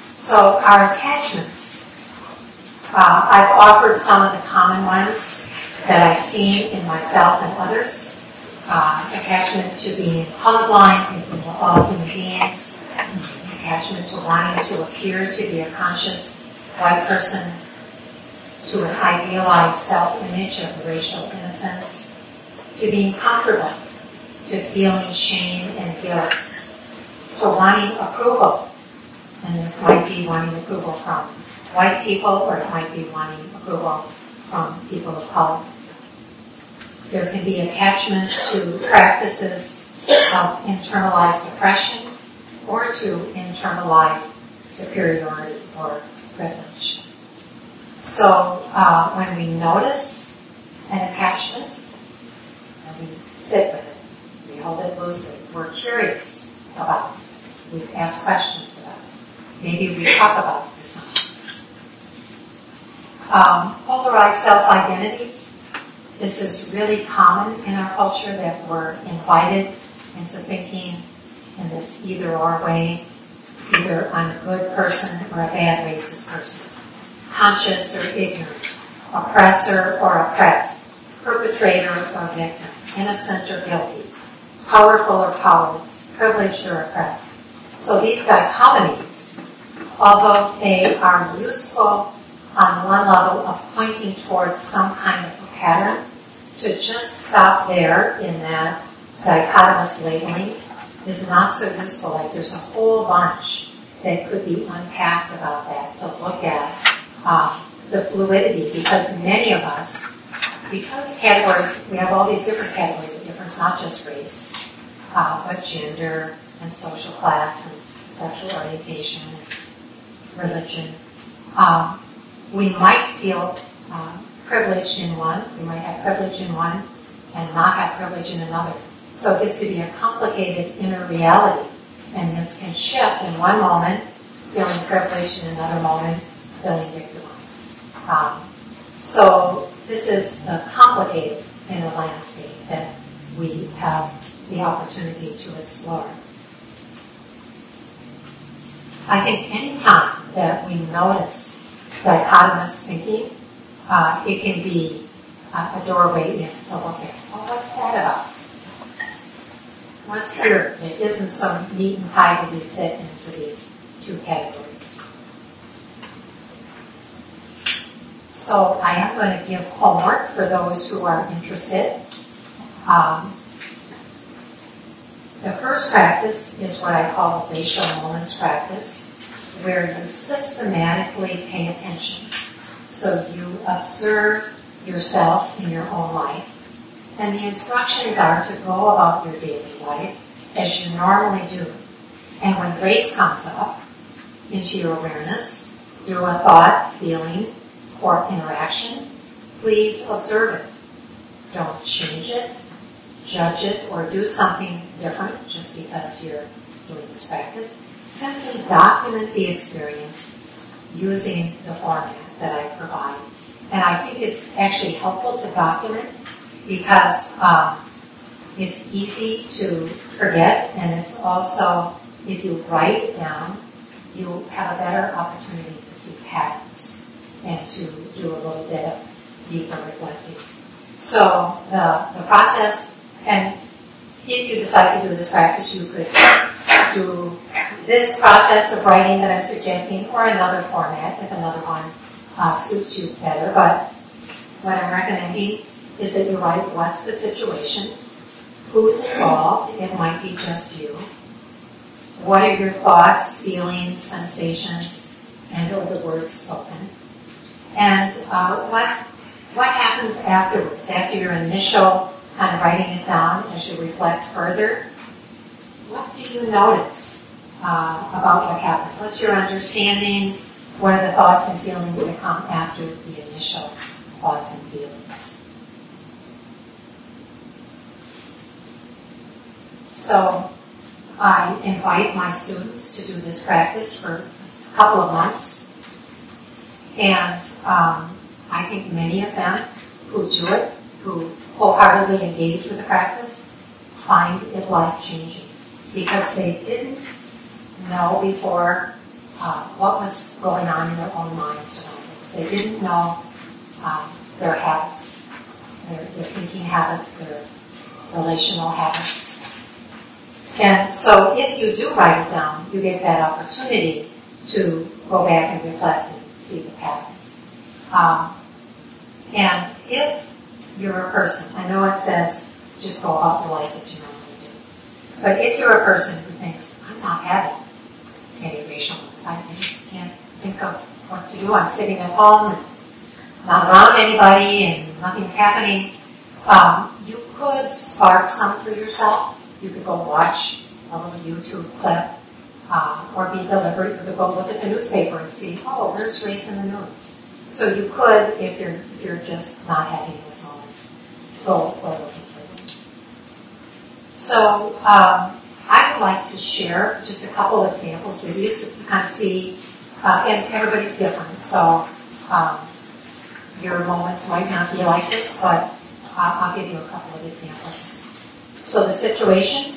So our attachments, I've offered some of the common ones that I've seen in myself and others. Attachment to being colorblind, thinking we're all human beings. Attachment to wanting to appear to be a conscious white person. To an idealized self-image of racial innocence. To being comfortable. To feeling shame and guilt. To wanting approval. And this might be wanting approval from white people, or it might be wanting approval from people of color. There can be attachments to practices of internalized oppression or to internalized superiority or privilege. So when we notice an attachment and we sit with it, we hold it loosely, we're curious about it, we ask questions about it, maybe we talk about it to someone. Polarized self-identities. This is really common in our culture that we're invited into thinking in this either-or way. Either I'm a good person or a bad racist person. Conscious or ignorant. Oppressor or oppressed. Perpetrator or victim. Innocent or guilty. Powerful or powerless. Privileged or oppressed. So these dichotomies, although they are useful on one level of pointing towards some kind of a pattern, to just stop there in that dichotomous labeling is not so useful. Like there's a whole bunch that could be unpacked about that, to look at the fluidity, because many of us, because categories, we have all these different categories of difference, not just race, but gender and social class and sexual orientation and religion. We might feel privilege in one, we might have privilege in one, and not have privilege in another. So it gets to be a complicated inner reality, and this can shift in one moment, feeling privileged, in another moment, feeling victimized. So this is a complicated inner landscape that we have the opportunity to explore. I think any time that we notice dichotomous thinking, it can be a doorway in to look at, well, what's that about? What's here that isn't so neat and tidily fit into these two categories? So I am going to give homework for those who are interested. The first practice is what I call the facial moments practice, where you systematically pay attention. So you observe yourself in your own life. And the instructions are to go about your daily life as you normally do. And when grace comes up into your awareness through a thought, feeling, or interaction, please observe it. Don't change it, judge it, or do something different just because you're doing this practice. Simply document the experience using the format that I provide. And I think it's actually helpful to document because it's easy to forget, and it's also, if you write it down, you have a better opportunity to see patterns and to do a little bit of deeper reflecting. So the process, and if you decide to do this practice, you could do this process of writing that I'm suggesting or another format if another one suits you better. But what I'm recommending is that you write what's the situation, who's involved, it might be just you, what are your thoughts, feelings, sensations, and or the words spoken, and what happens afterwards, after your initial kind of writing it down as you reflect further. What do you notice about what happened? What's your understanding? What are the thoughts and feelings that come after the initial thoughts and feelings? So I invite my students to do this practice for a couple of months. And I think many of them who do it, who wholeheartedly engage with the practice, find it life-changing, because they didn't know before what was going on in their own minds around this. They didn't know their habits, their thinking habits, their relational habits. And so if you do write it down, you get that opportunity to go back and reflect and see the patterns. And if you're a person, I know it says just go about your life as you know. But if you're a person who thinks, I'm not having any racial ones, I can't think of what to do, I'm sitting at home, and not around anybody, and nothing's happening, you could spark some for yourself. You could go watch a little YouTube clip, or be deliberate. You could go look at the newspaper and see, oh, there's race in the news. So you could, if you're just not having those moments, go look. So I would like to share just a couple of examples with you so you can see, and everybody's different, so your moments might not be like this, but I'll give you a couple of examples. So the situation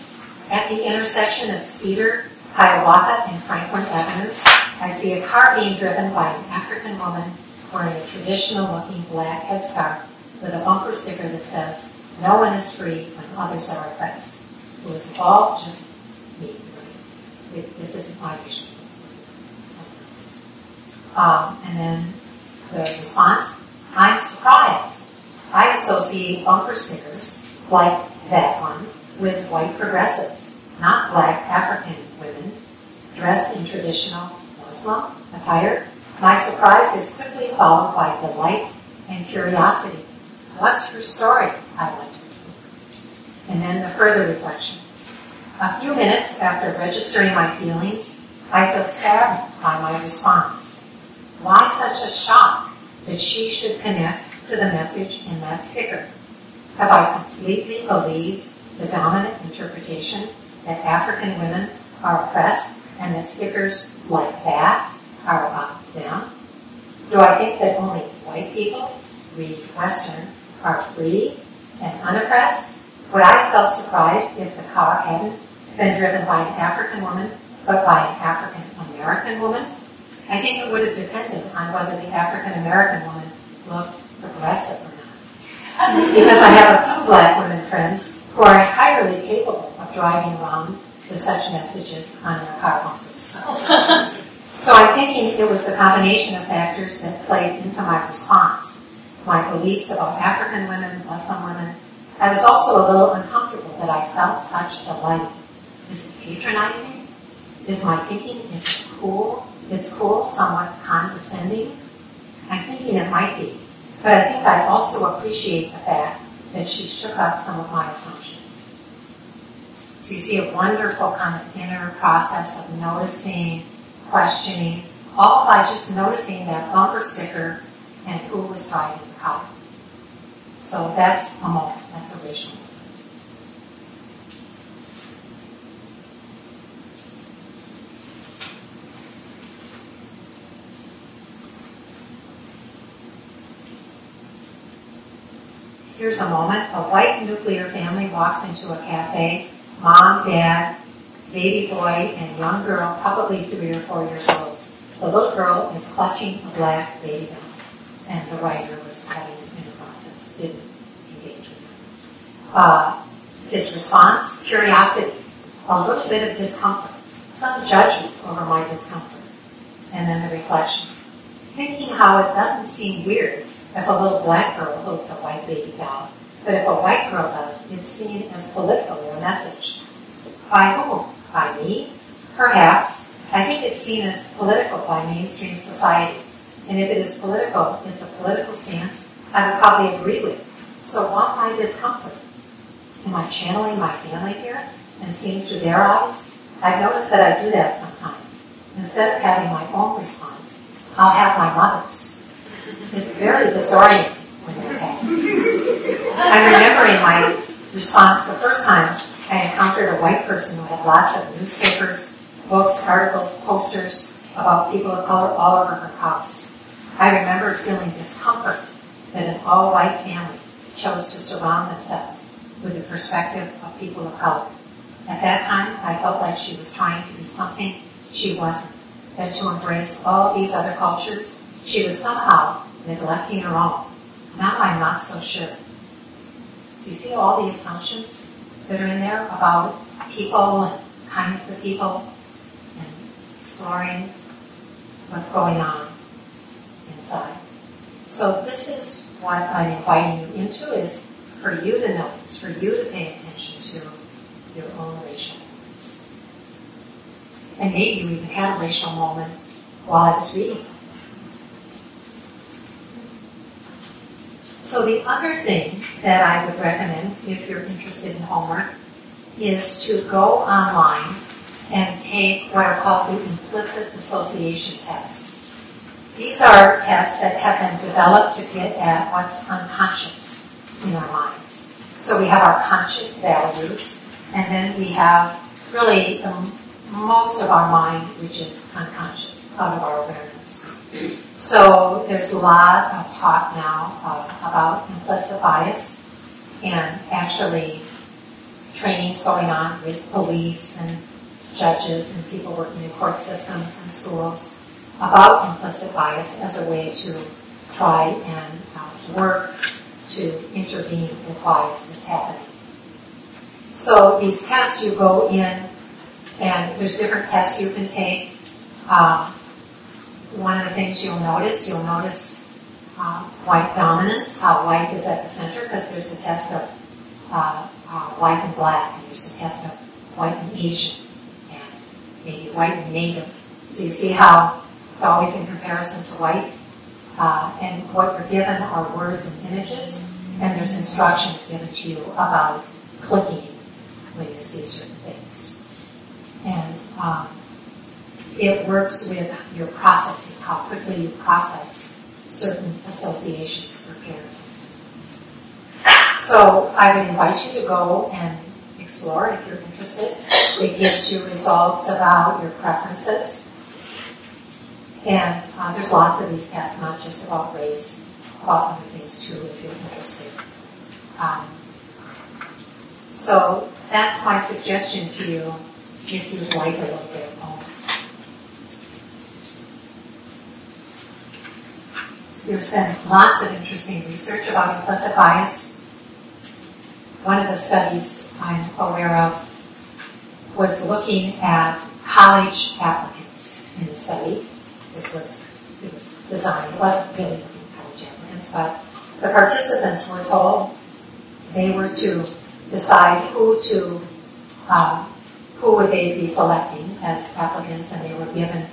at the intersection of Cedar, Hiawatha, and Franklin Avenues, I see a car being driven by an African woman wearing a traditional-looking black headscarf with a bumper sticker that says, "No one is free when others are oppressed." Who is involved? Just me. This isn't my issue. This is someone else's. And then the response, I'm surprised. I associate bumper stickers like that one with white progressives, not black African women dressed in traditional Muslim attire. My surprise is quickly followed by delight and curiosity. What's her story? I wonder. And then the further reflection. A few minutes after registering my feelings, I feel saddened by my response. Why such a shock that she should connect to the message in that sticker? Have I completely believed the dominant interpretation that African women are oppressed and that stickers like that are about them? Do I think that only white people, read Western, are free and unoppressed. Would I have felt surprised if the car hadn't been driven by an African woman, but by an African-American woman? I think it would have depended on whether the African-American woman looked progressive or not. Because I have a few black women friends who are entirely capable of driving around with such messages on their car bumpers. So I'm thinking it was the combination of factors that played into my response, my beliefs about African women, Muslim women. I was also a little uncomfortable that I felt such delight. Is it patronizing? Is my thinking it's cool, somewhat condescending? I'm thinking it might be, but I think I also appreciate the fact that she shook up some of my assumptions. So you see a wonderful kind of inner process of noticing, questioning, all by just noticing that bumper sticker and who was driving the car. So that's a moment, that's a racial moment. Here's a moment. A white nuclear family walks into a cafe. Mom, dad, baby boy, and young girl, probably 3 or 4 years old. The little girl is clutching a black baby doll, and the writer was studying in the process, didn't engage with him. His response, curiosity, a little bit of discomfort, some judgment over my discomfort, and then the reflection. Thinking how it doesn't seem weird if a little black girl holds a white baby doll, but if a white girl does, it's seen as political or a message. By whom? By me? Perhaps. I think it's seen as political by mainstream society, and if it is political, it's a political stance I would probably agree with. So what my discomfort? Am I channeling my family here and seeing through their eyes? I've noticed that I do that sometimes. Instead of having my own response, I'll have my mother's. It's very disorienting when that happens. I'm remembering my response the first time I encountered a white person who had lots of newspapers, books, articles, posters about people of color all over her house. I remember feeling discomfort that an all-white family chose to surround themselves with the perspective of people of color. At that time, I felt like she was trying to be something she wasn't, that to embrace all these other cultures, she was somehow neglecting her own. Now I'm not so sure. So you see all the assumptions that are in there about people and kinds of people and exploring what's going on inside. So this is what I'm inviting you into, is for you to notice, for you to pay attention to your own racial moments. And maybe you even had a racial moment while I was reading. So the other thing that I would recommend, if you're interested in homework, is to go online and take what are called the implicit association tests. These are tests that have been developed to get at what's unconscious in our minds. So we have our conscious values, and then we have really most of our mind, which is unconscious, out of our awareness. So there's a lot of talk now about implicit bias, and actually trainings going on with police and judges and people working in court systems and schools about implicit bias as a way to try and work to intervene with bias that's happening. So these tests, you go in, and there's different tests you can take. One of the things you'll notice white dominance, how white is at the center, because there's a test of white and black, and there's a test of white and Asian, and maybe white and native. So you see how it's always in comparison to white, and what you're given are words and images, and there's instructions given to you about clicking when you see certain things. And it works with your processing, how quickly you process certain associations for parents. So I would invite you to go and explore if you're interested. It gives you results about your preferences. And there's lots of these tests, not just about race, about other things. phase two if you're interested. So that's my suggestion to you if you'd like a little bit more. There's been lots of interesting research about implicit bias. One of the studies I'm aware of was looking at college applicants in the study. It was designed, it wasn't really looking at college applicants, but the participants were told they were to decide who would they be selecting as applicants, and they were given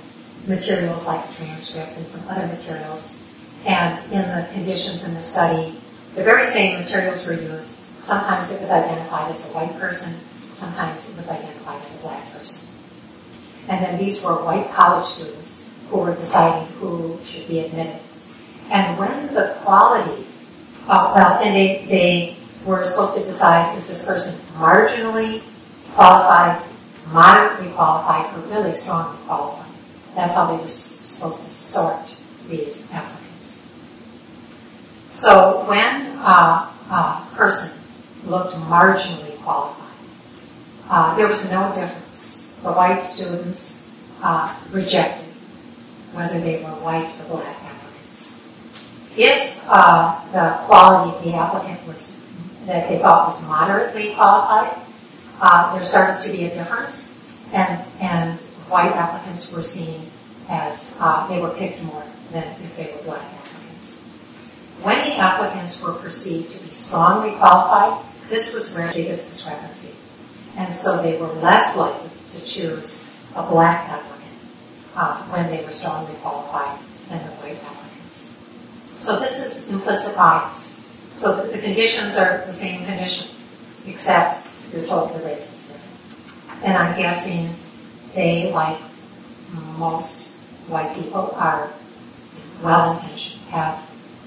materials like a transcript and some other materials. And in the conditions in the study, the very same materials were used. Sometimes it was identified as a white person, sometimes it was identified as a black person. And then these were white college students who were deciding who should be admitted. And when the quality, they were supposed to decide, is this person marginally qualified, moderately qualified, or really strongly qualified? That's how they were supposed to sort these applicants. So when a person looked marginally qualified, there was no difference. The white students rejected whether they were white or black applicants. If the quality of the applicant was that they thought was moderately qualified, there started to be a difference, and white applicants were seen as they were picked more than if they were black applicants. When the applicants were perceived to be strongly qualified, this was where the biggest discrepancy, and so they were less likely to choose a black applicant when they were strongly qualified than the white applicants. So this is implicit bias. So the conditions are the same conditions, except you're told the race is different. And I'm guessing they, like most white people, are well-intentioned, have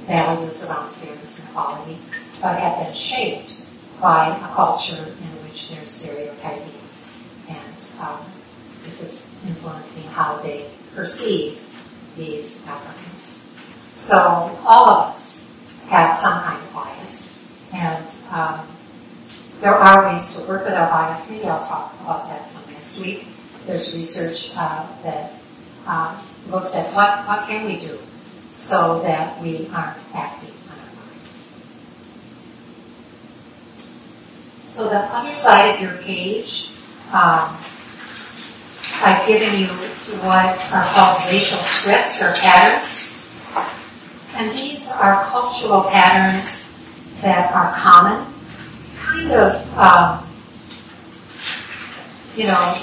values around fairness and equality, but have been shaped by a culture in which there's stereotyping, and this is influencing how they perceive these applicants. So all of us have some kind of bias, and there are ways to work with our bias. Maybe I'll talk about that some next week. There's research that looks at what can we do so that we aren't acting on our bias. So the other side of your page, I've given you what are called racial scripts or patterns. And these are cultural patterns that are common, kind of,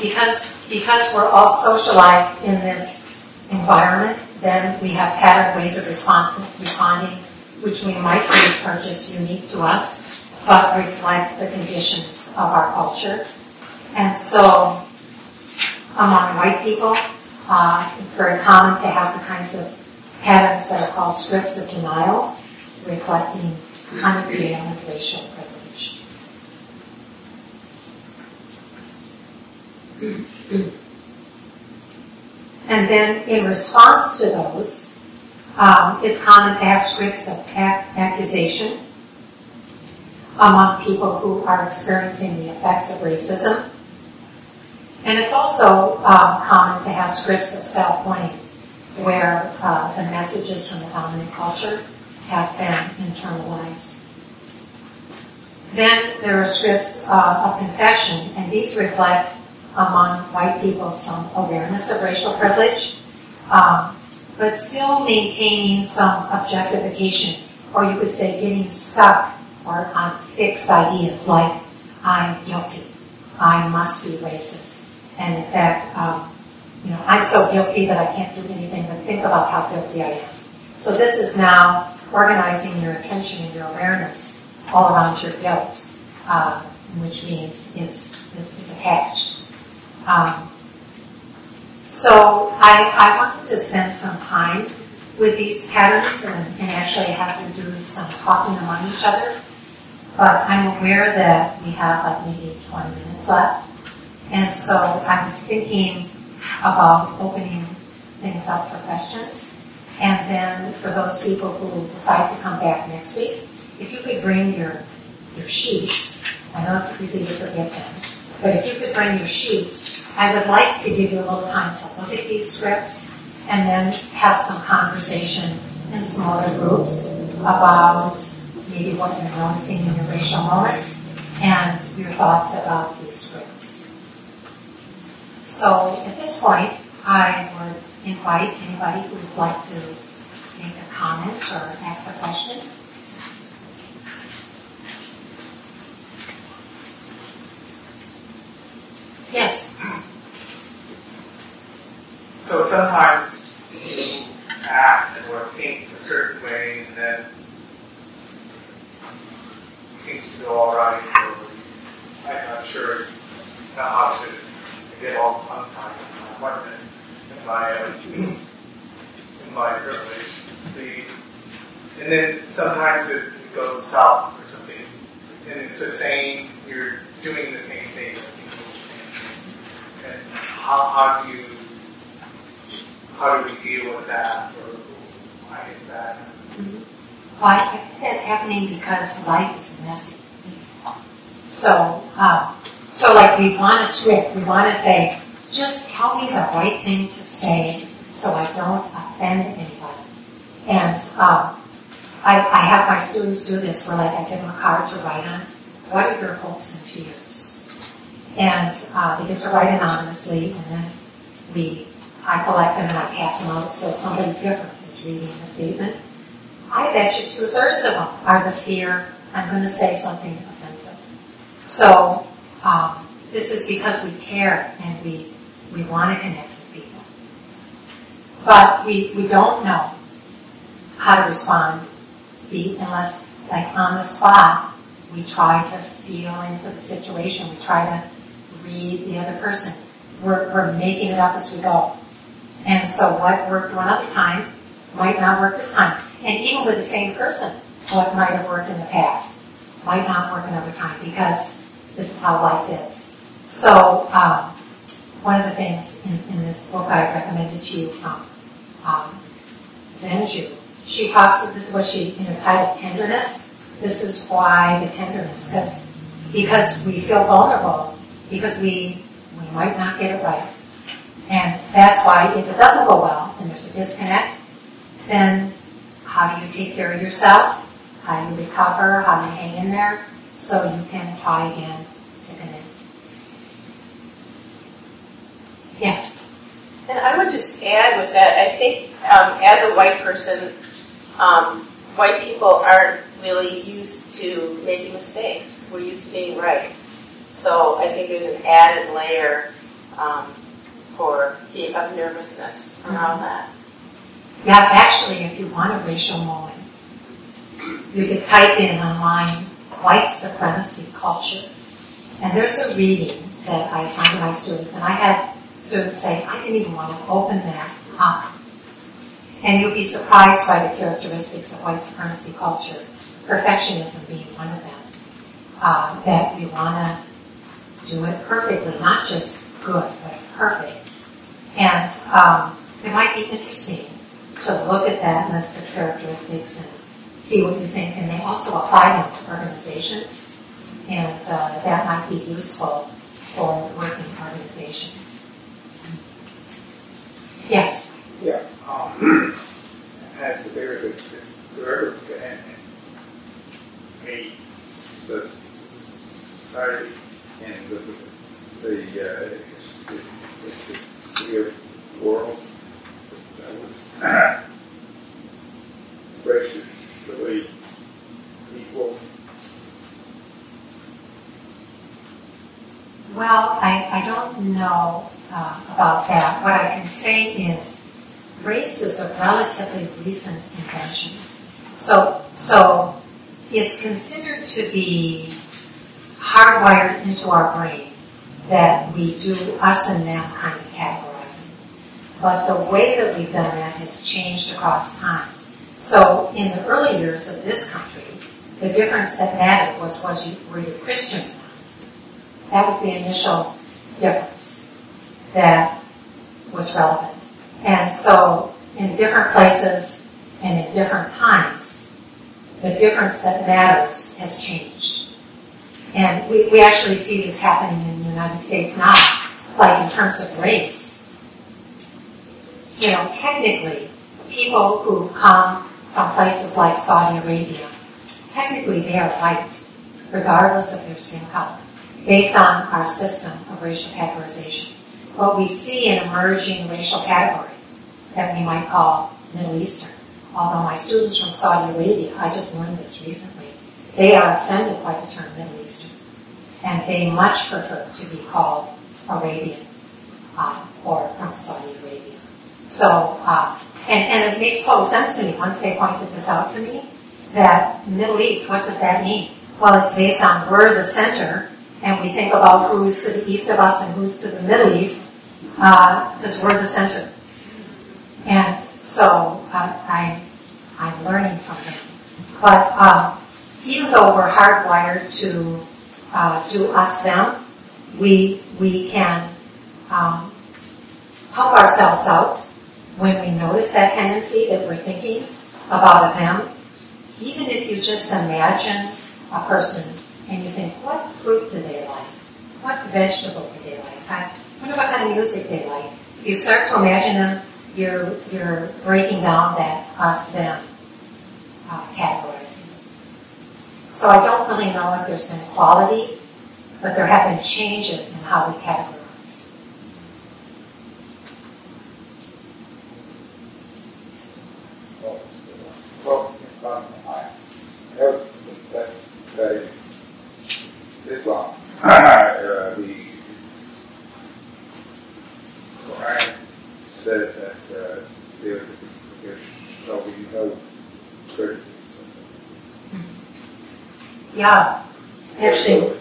because we're all socialized in this environment, then we have patterned ways of responding, which we might think are just unique to us, but reflect the conditions of our culture. And so, among white people, it's very common to have the kinds of patterns that are called scripts of denial, reflecting unexamined racial privilege. And then in response to those, it's common to have scripts of accusation among people who are experiencing the effects of racism. And it's also common to have scripts of self-blame, where the messages from the dominant culture have been internalized. Then there are scripts of confession, and these reflect among white people some awareness of racial privilege, but still maintaining some objectification, or you could say getting stuck or on fixed ideas like, I'm guilty, I must be racist. And in fact, I'm so guilty that I can't do anything but think about how guilty I am. So this is now organizing your attention and your awareness all around your guilt, which means it's attached. So I wanted to spend some time with these patterns and actually have to do some talking among each other. But I'm aware that we have like maybe 20 minutes left. And so I was thinking about opening things up for questions. And then for those people who decide to come back next week, if you could bring your sheets, I know it's easy to forget them, but if you could bring your sheets, I would like to give you a little time to look at these scripts and then have some conversation in smaller groups about maybe what you're noticing in your racial moments and your thoughts about these scripts. So at this point, I would invite anybody who would like to make a comment or ask a question. Yes. So sometimes we act or think a certain way, and then it seems to go all right. So I'm not sure how to get all the fun time in my oneness, in my privilege. And then sometimes it goes south or something, and it's the same. You're doing the same thing. How do we deal with that, or why is that? Well, I think that's happening because life is messy. So like we want to script, we want to say, just tell me the right thing to say so I don't offend anybody. And I have my students do this where, like, I give them a card to write on. What are your hopes and fears? And they get to write anonymously, and then I collect them and I pass them out so somebody different is reading the statement. I bet you 2/3 of them are the fear, I'm going to say something offensive. So this is because we care and we want to connect with people. But we don't know how to respond unless, like, on the spot, we try to feel into the situation. We try to read the other person. We're making it up as we go. And so what worked one other time might not work this time. And even with the same person, what might have worked in the past might not work another time, because this is how life is. So one of the things in this book I recommended to you from Zenju, she talks, this is what she titled Tenderness. This is why the tenderness, because we feel vulnerable, because we might not get it right. And that's why if it doesn't go well and there's a disconnect, then how do you take care of yourself? How do you recover? How do you hang in there so you can try again to connect? Yes? And I would just add with that, I think as a white person, white people aren't really used to making mistakes. We're used to being right. So I think there's an added layer of nervousness around that. Yeah, actually, if you want a racial moment, you could type in online white supremacy culture. And there's a reading that I assigned to my students, and I had students say, I didn't even want to open that up. And you'll be surprised by the characteristics of white supremacy culture. Perfectionism being one of them, that we want to do it perfectly, not just good, but perfect. And it might be interesting to look at that list of characteristics and see what you think. And they also apply them to organizations, and that might be useful for working organizations. Yes? Yeah. As a society and the world that was racially equal? Well, I don't know about that. What I can say is race is a relatively recent invention. So it's considered to be hardwired into our brain that we do us and them kind of categorizing. But the way that we've done that has changed across time. So in the early years of this country, the difference that mattered were you Christian or not? That was the initial difference that was relevant. And so in different places and at different times, the difference that matters has changed. And we actually see this happening in the United States now, like in terms of race. You know, technically, people who come from places like Saudi Arabia, technically they are white, regardless of their skin color, based on our system of racial categorization. But we see an emerging racial category that we might call Middle Eastern. Although my students from Saudi Arabia, I just learned this recently, they are offended by the term Middle Eastern, and they much prefer to be called Arabian or from Saudi Arabia. So, and it makes total sense to me once they pointed this out to me, that Middle East, what does that mean? Well, it's based on we're the center, and we think about who's to the east of us and who's to the Middle East, because we're the center. And so I'm learning from them. But even though we're hardwired to do us them, we can help ourselves out when we notice that tendency that we're thinking about a them. Even if you just imagine a person and you think, what fruit do they like? What vegetable do they like? I wonder what kind of music they like. If you start to imagine them, you're breaking down that us-them categorizing. So I don't really know if there's been equality, but there have been changes in how we categorize. Islam, the Quran says that there shall be no curtains. Yeah, actually,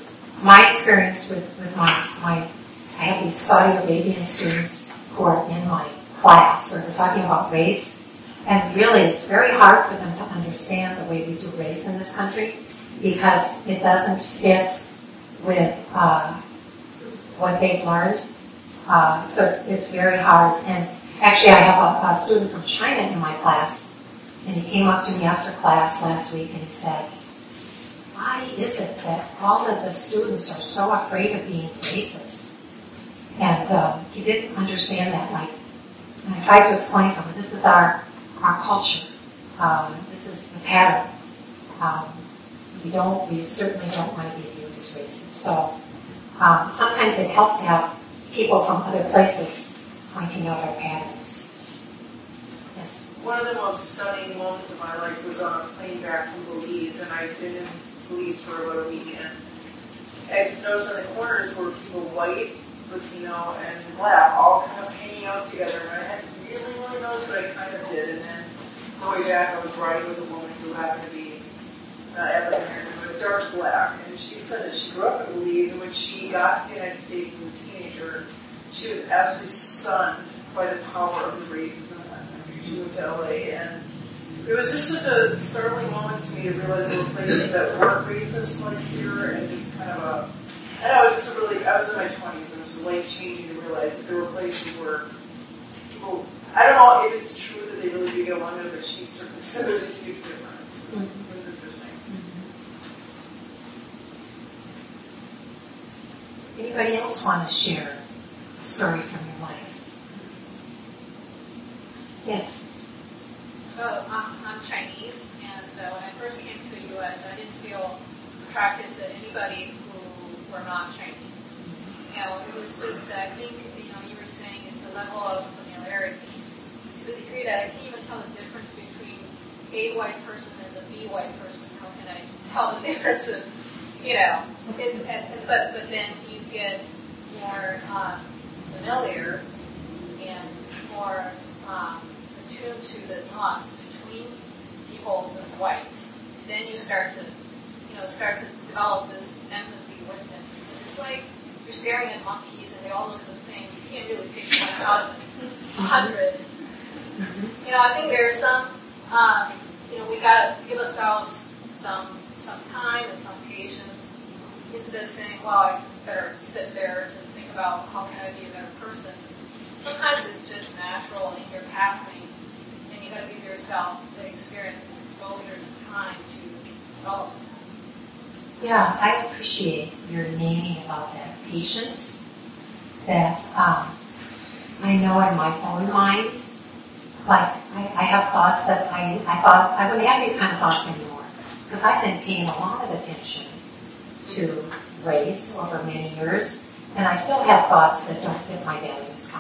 my experience with my I have these Saudi Arabian students who are in my class where we're talking about race, and really it's very hard for them to understand the way we do race in this country because it doesn't fit with what they've learned. So it's very hard. And actually I have a student from China in my class, and he came up to me after class last week and he said, why is it that all of the students are so afraid of being racist? And he didn't understand that. Like, and I tried to explain to him, this is our culture. This is the pattern. We certainly don't want to be viewed as racist. So sometimes it helps to have people from other places pointing out our patterns. Yes. One of the most stunning moments of my life was on a plane back from Belize, and I'd been in Belize for about a weekend. I just noticed in the corners were people white, Latino, and black, all kind of hanging out together, and I hadn't really noticed that I kind of did. And then on the way back, I was riding with a woman who happened to be African-American, dark black, and she said that she grew up in Belize, and when she got to the United States as a teenager, she was absolutely stunned by the power of the racism in that country. She moved to LA, and it was just such a startling moment to me to realize there were places that weren't racist like here, and just kind of a, and I was just really, I was in my 20s, and it was life-changing to realize that there were places where people, I don't know if it's true that they really do get one, but she certainly said there's a huge difference. Mm-hmm. Anybody else want to share a story from your life? Yes. So I'm Chinese, and when I first came to the U.S., I didn't feel attracted to anybody who were not Chinese. You know, it was just that I think you were saying it's a level of familiarity to the degree that I can't even tell the difference between a white person and the B white person. How can I tell the difference? You know, it's but then you get more familiar and more attuned to the nuance between peoples and whites. Then you start to develop this empathy with them. It's like you're staring at monkeys and they all look the same. You can't really pick one out of 100. You know, I think there's some. We gotta give ourselves some time and some patience instead of saying, well, I better sit there to think about how can I be a better person. Sometimes it's just natural in your pathway yourself the experience and exposure and time to develop. Yeah, I appreciate your naming about that patience. That I know in my own mind, like I have thoughts that I thought I wouldn't have these kind of thoughts anymore because I've been paying a lot of attention to race over many years, and I still have thoughts that don't fit my values.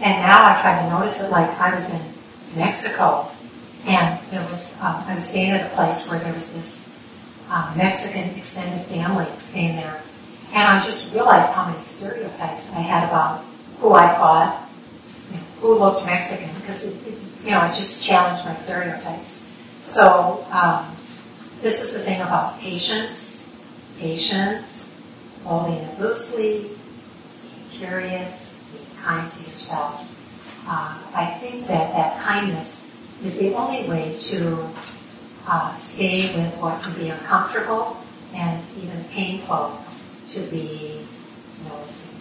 And now I try to notice it. Like I was in Mexico, and there was I was staying at a place where there was this Mexican extended family staying there, and I just realized how many stereotypes I had about who I thought, you know, who looked Mexican, because it just challenged my stereotypes. So this is the thing about patience, holding it loosely, being curious, being kind to yourself. I think that kindness is the only way to stay with what can be uncomfortable and even painful to be noticing.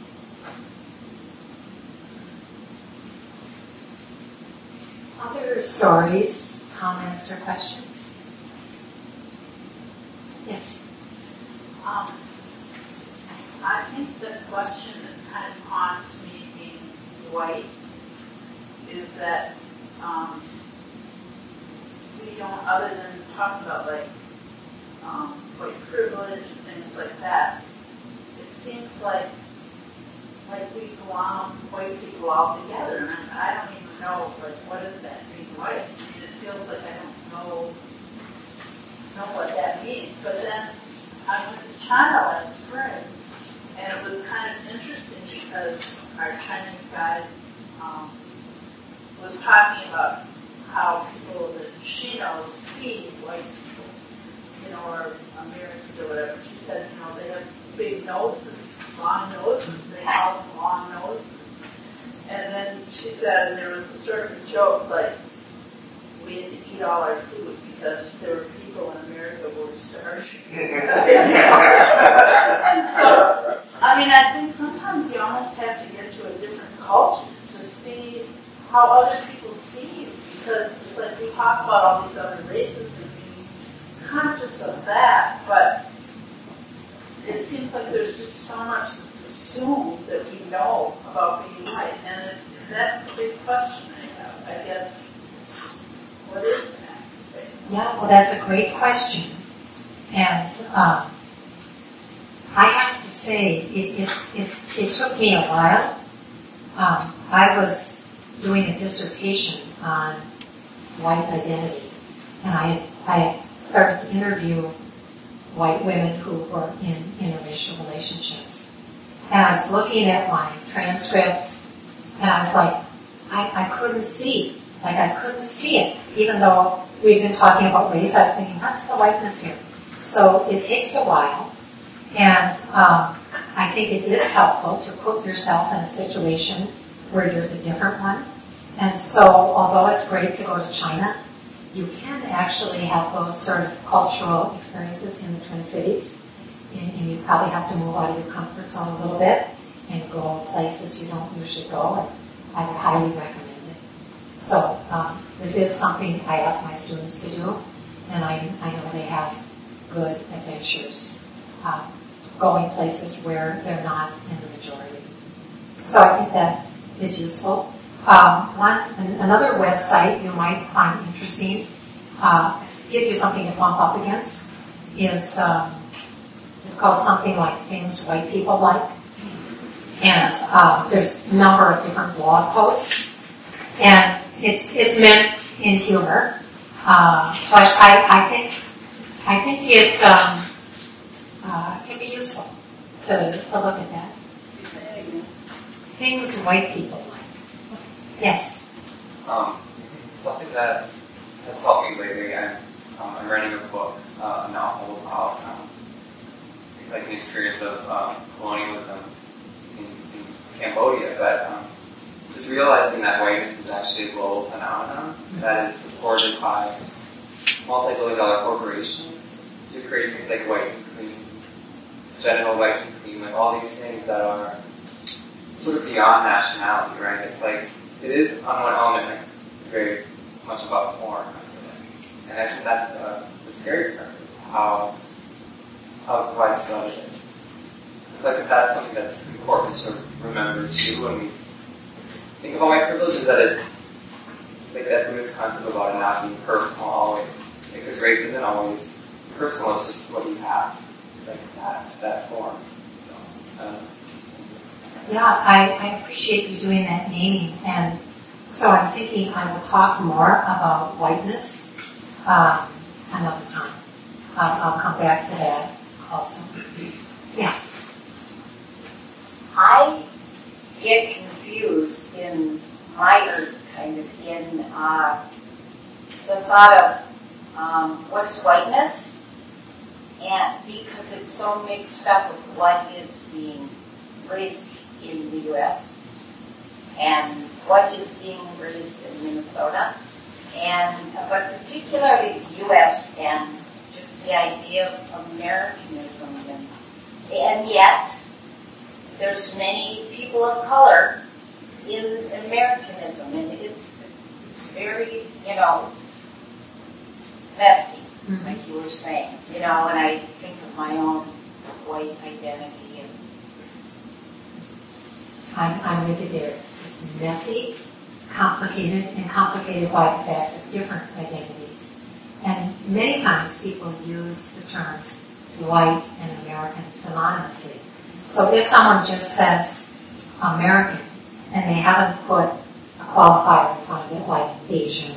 Other stories, comments, or questions? Yes. I think the question that kind of haunts me being white is that we don't, other than talk about like white privilege and things like that, it seems like we glom white people all together, and I don't even know what is that being white. I mean, it feels like I don't know what that means. But then I went to China last spring, and it was kind of interesting because our Chinese guy was talking about how people that she knows see white people, or Americans or whatever. She said, they have big noses, long noses. They all have long noses. And then she said, and there was a sort of a joke, we had to eat all our food because there were people in America who were starving. So, I think sometimes you almost have to get to a different culture to see how other people see you, because it's like we talk about all these other races and being conscious of that, but it seems like there's just so much that's assumed that we know about being white, and that's the big question I have, I guess. What is that? Yeah, well, that's a great question, and I have to say it took me a while. I was doing a dissertation on white identity, and I started to interview white women who were in interracial relationships. And I was looking at my transcripts, and I was like, I couldn't see. I couldn't see it. Even though we've been talking about race, I was thinking, what's the whiteness here? So it takes a while, and I think it is helpful to put yourself in a situation where you're the different one. And so, although it's great to go to China, you can actually have those sort of cultural experiences in the Twin Cities, and you probably have to move out of your comfort zone a little bit and go places you don't usually go, and I would highly recommend it. So, this is something I ask my students to do, and I know they have good adventures going places where they're not in the majority. So I think that is useful. Another website you might find interesting, give you something to bump up against, is it's called something like Things White People Like, and there's a number of different blog posts, and it's meant in humor, but I think it can be useful to look at that. Things White People. Yes. Something that has helped me lately, I'm writing a book, a novel about the experience of colonialism in Cambodia, but just realizing that whiteness is actually a global phenomenon that is supported by multi-billion-dollar corporations to create things like white and clean, genital white and clean, all these things that are sort of beyond nationality, right? It is on one element very much about form. And I think that's the scary part, is how widespread it is. So I think that's something that's important to remember too when we think about white privilege, is that it's like that Buddhist concept about it not being personal always. Because race isn't always personal, it's just what you have, like that form. So, yeah, I appreciate you doing that naming, and so I'm thinking I will talk more about whiteness another time. I'll come back to that also. Yes? I get confused in my kind of in the thought of what is whiteness, and because it's so mixed up with what is being raised in the U.S. and what is being raised in Minnesota, and but particularly the U.S. and just the idea of Americanism, and yet there's many people of color in Americanism, and it's very, it's messy, mm-hmm. like you were saying, and I think of my own white identity, and I'm with you there. It's messy, complicated, and complicated by the fact of different identities. And many times people use the terms white and American synonymously. So if someone just says American, and they haven't put a qualifier in front of it, like Asian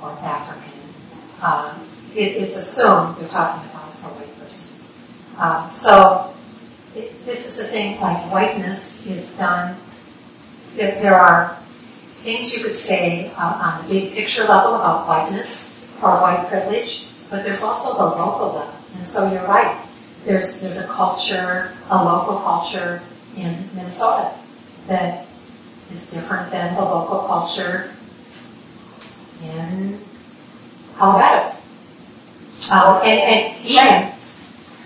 or African, it's assumed they're talking about a white person. This is the thing, like whiteness is done. There are things you could say on the big picture level about whiteness or white privilege, but there's also the local level. And so you're right. There's a culture, a local culture in Minnesota that is different than the local culture in Colorado. And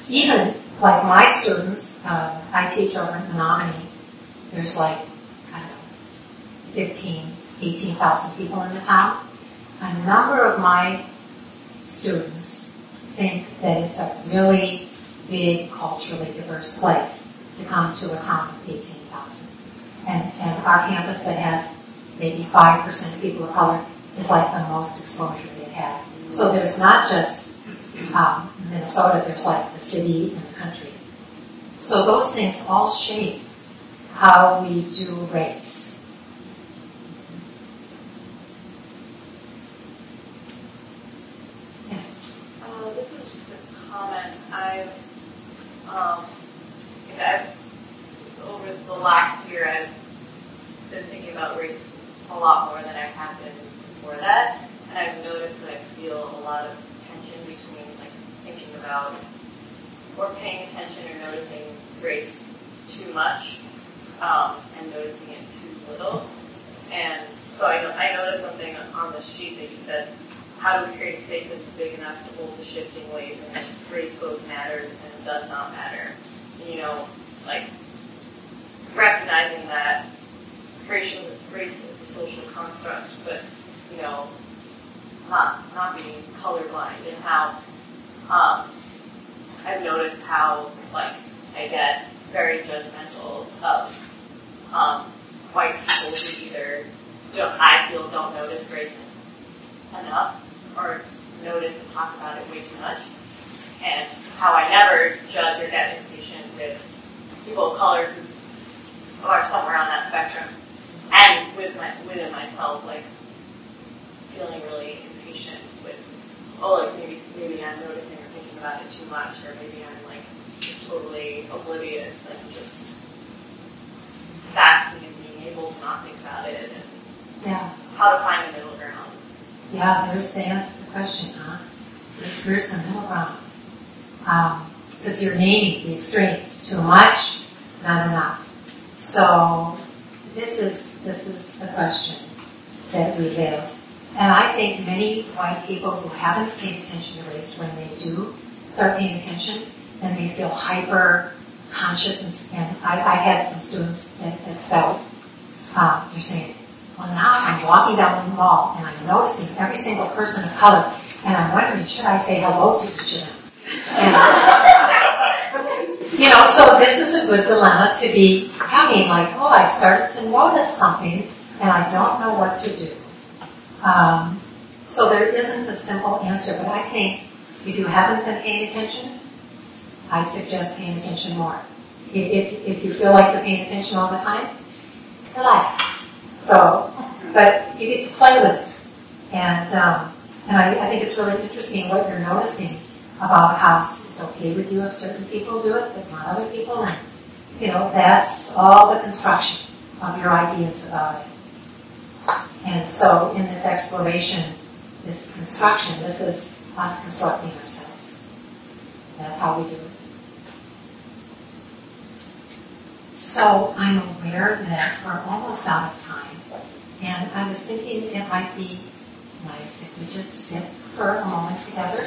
even like my students, I teach over in Menominee, there's like, I don't know, 18,000 people in the town. A number of my students think that it's a really big, culturally diverse place to come to a town of 18,000. And our campus that has maybe 5% of people of color is like the most exposure they've had. So there's not just Minnesota, there's like the city and the country. So those things all shape how we do race. Yes? This is just a comment. I've over the last year, I've been thinking about race a lot more than I have been before that, and I've noticed that I feel a lot of tension between thinking about or paying attention or noticing race too much and noticing it too little. And so I noticed something on the sheet that you said, how do we create spaces big enough to hold the shifting waves in which race both matters and does not matter? Recognizing that race is a social construct, but, not being colorblind, and how I've noticed how, I get very judgmental of white people who either don't notice race enough or notice and talk about it way too much, and how I never judge or get impatient with people of color who are somewhere on that spectrum, and within myself, feeling really impatient with, maybe I'm noticing or thinking about it too much, or maybe I'm just totally oblivious and just basking in being able to not think about it, and how to find the middle ground. Yeah, there's the answer to the question, huh? Where's the middle ground? Because you're naming the extremes. Too much, not enough. So this is the question that we live. And I think many white people who haven't paid attention to race, when they do start paying attention, then they feel hyper-conscious. And I had some students at South, they're saying, Well, now I'm walking down the mall and I'm noticing every single person of color, and I'm wondering, should I say hello to each of them? And, you know, so this is a good dilemma to be having, like, oh, I've started to notice something and I don't know what to do. So there isn't a simple answer, but I think if you haven't been paying attention, I'd suggest paying attention more. If you feel like you're paying attention all the time, relax. So, but you get to play with it. And I think it's really interesting what you're noticing about how it's okay with you if certain people do it, but not other people. And, you know, that's all the construction of your ideas about it. And so in this exploration, this construction, this is us constructing ourselves. That's how we do it. So I'm aware that we're almost out of time, and I was thinking it might be nice if we just sit for a moment together.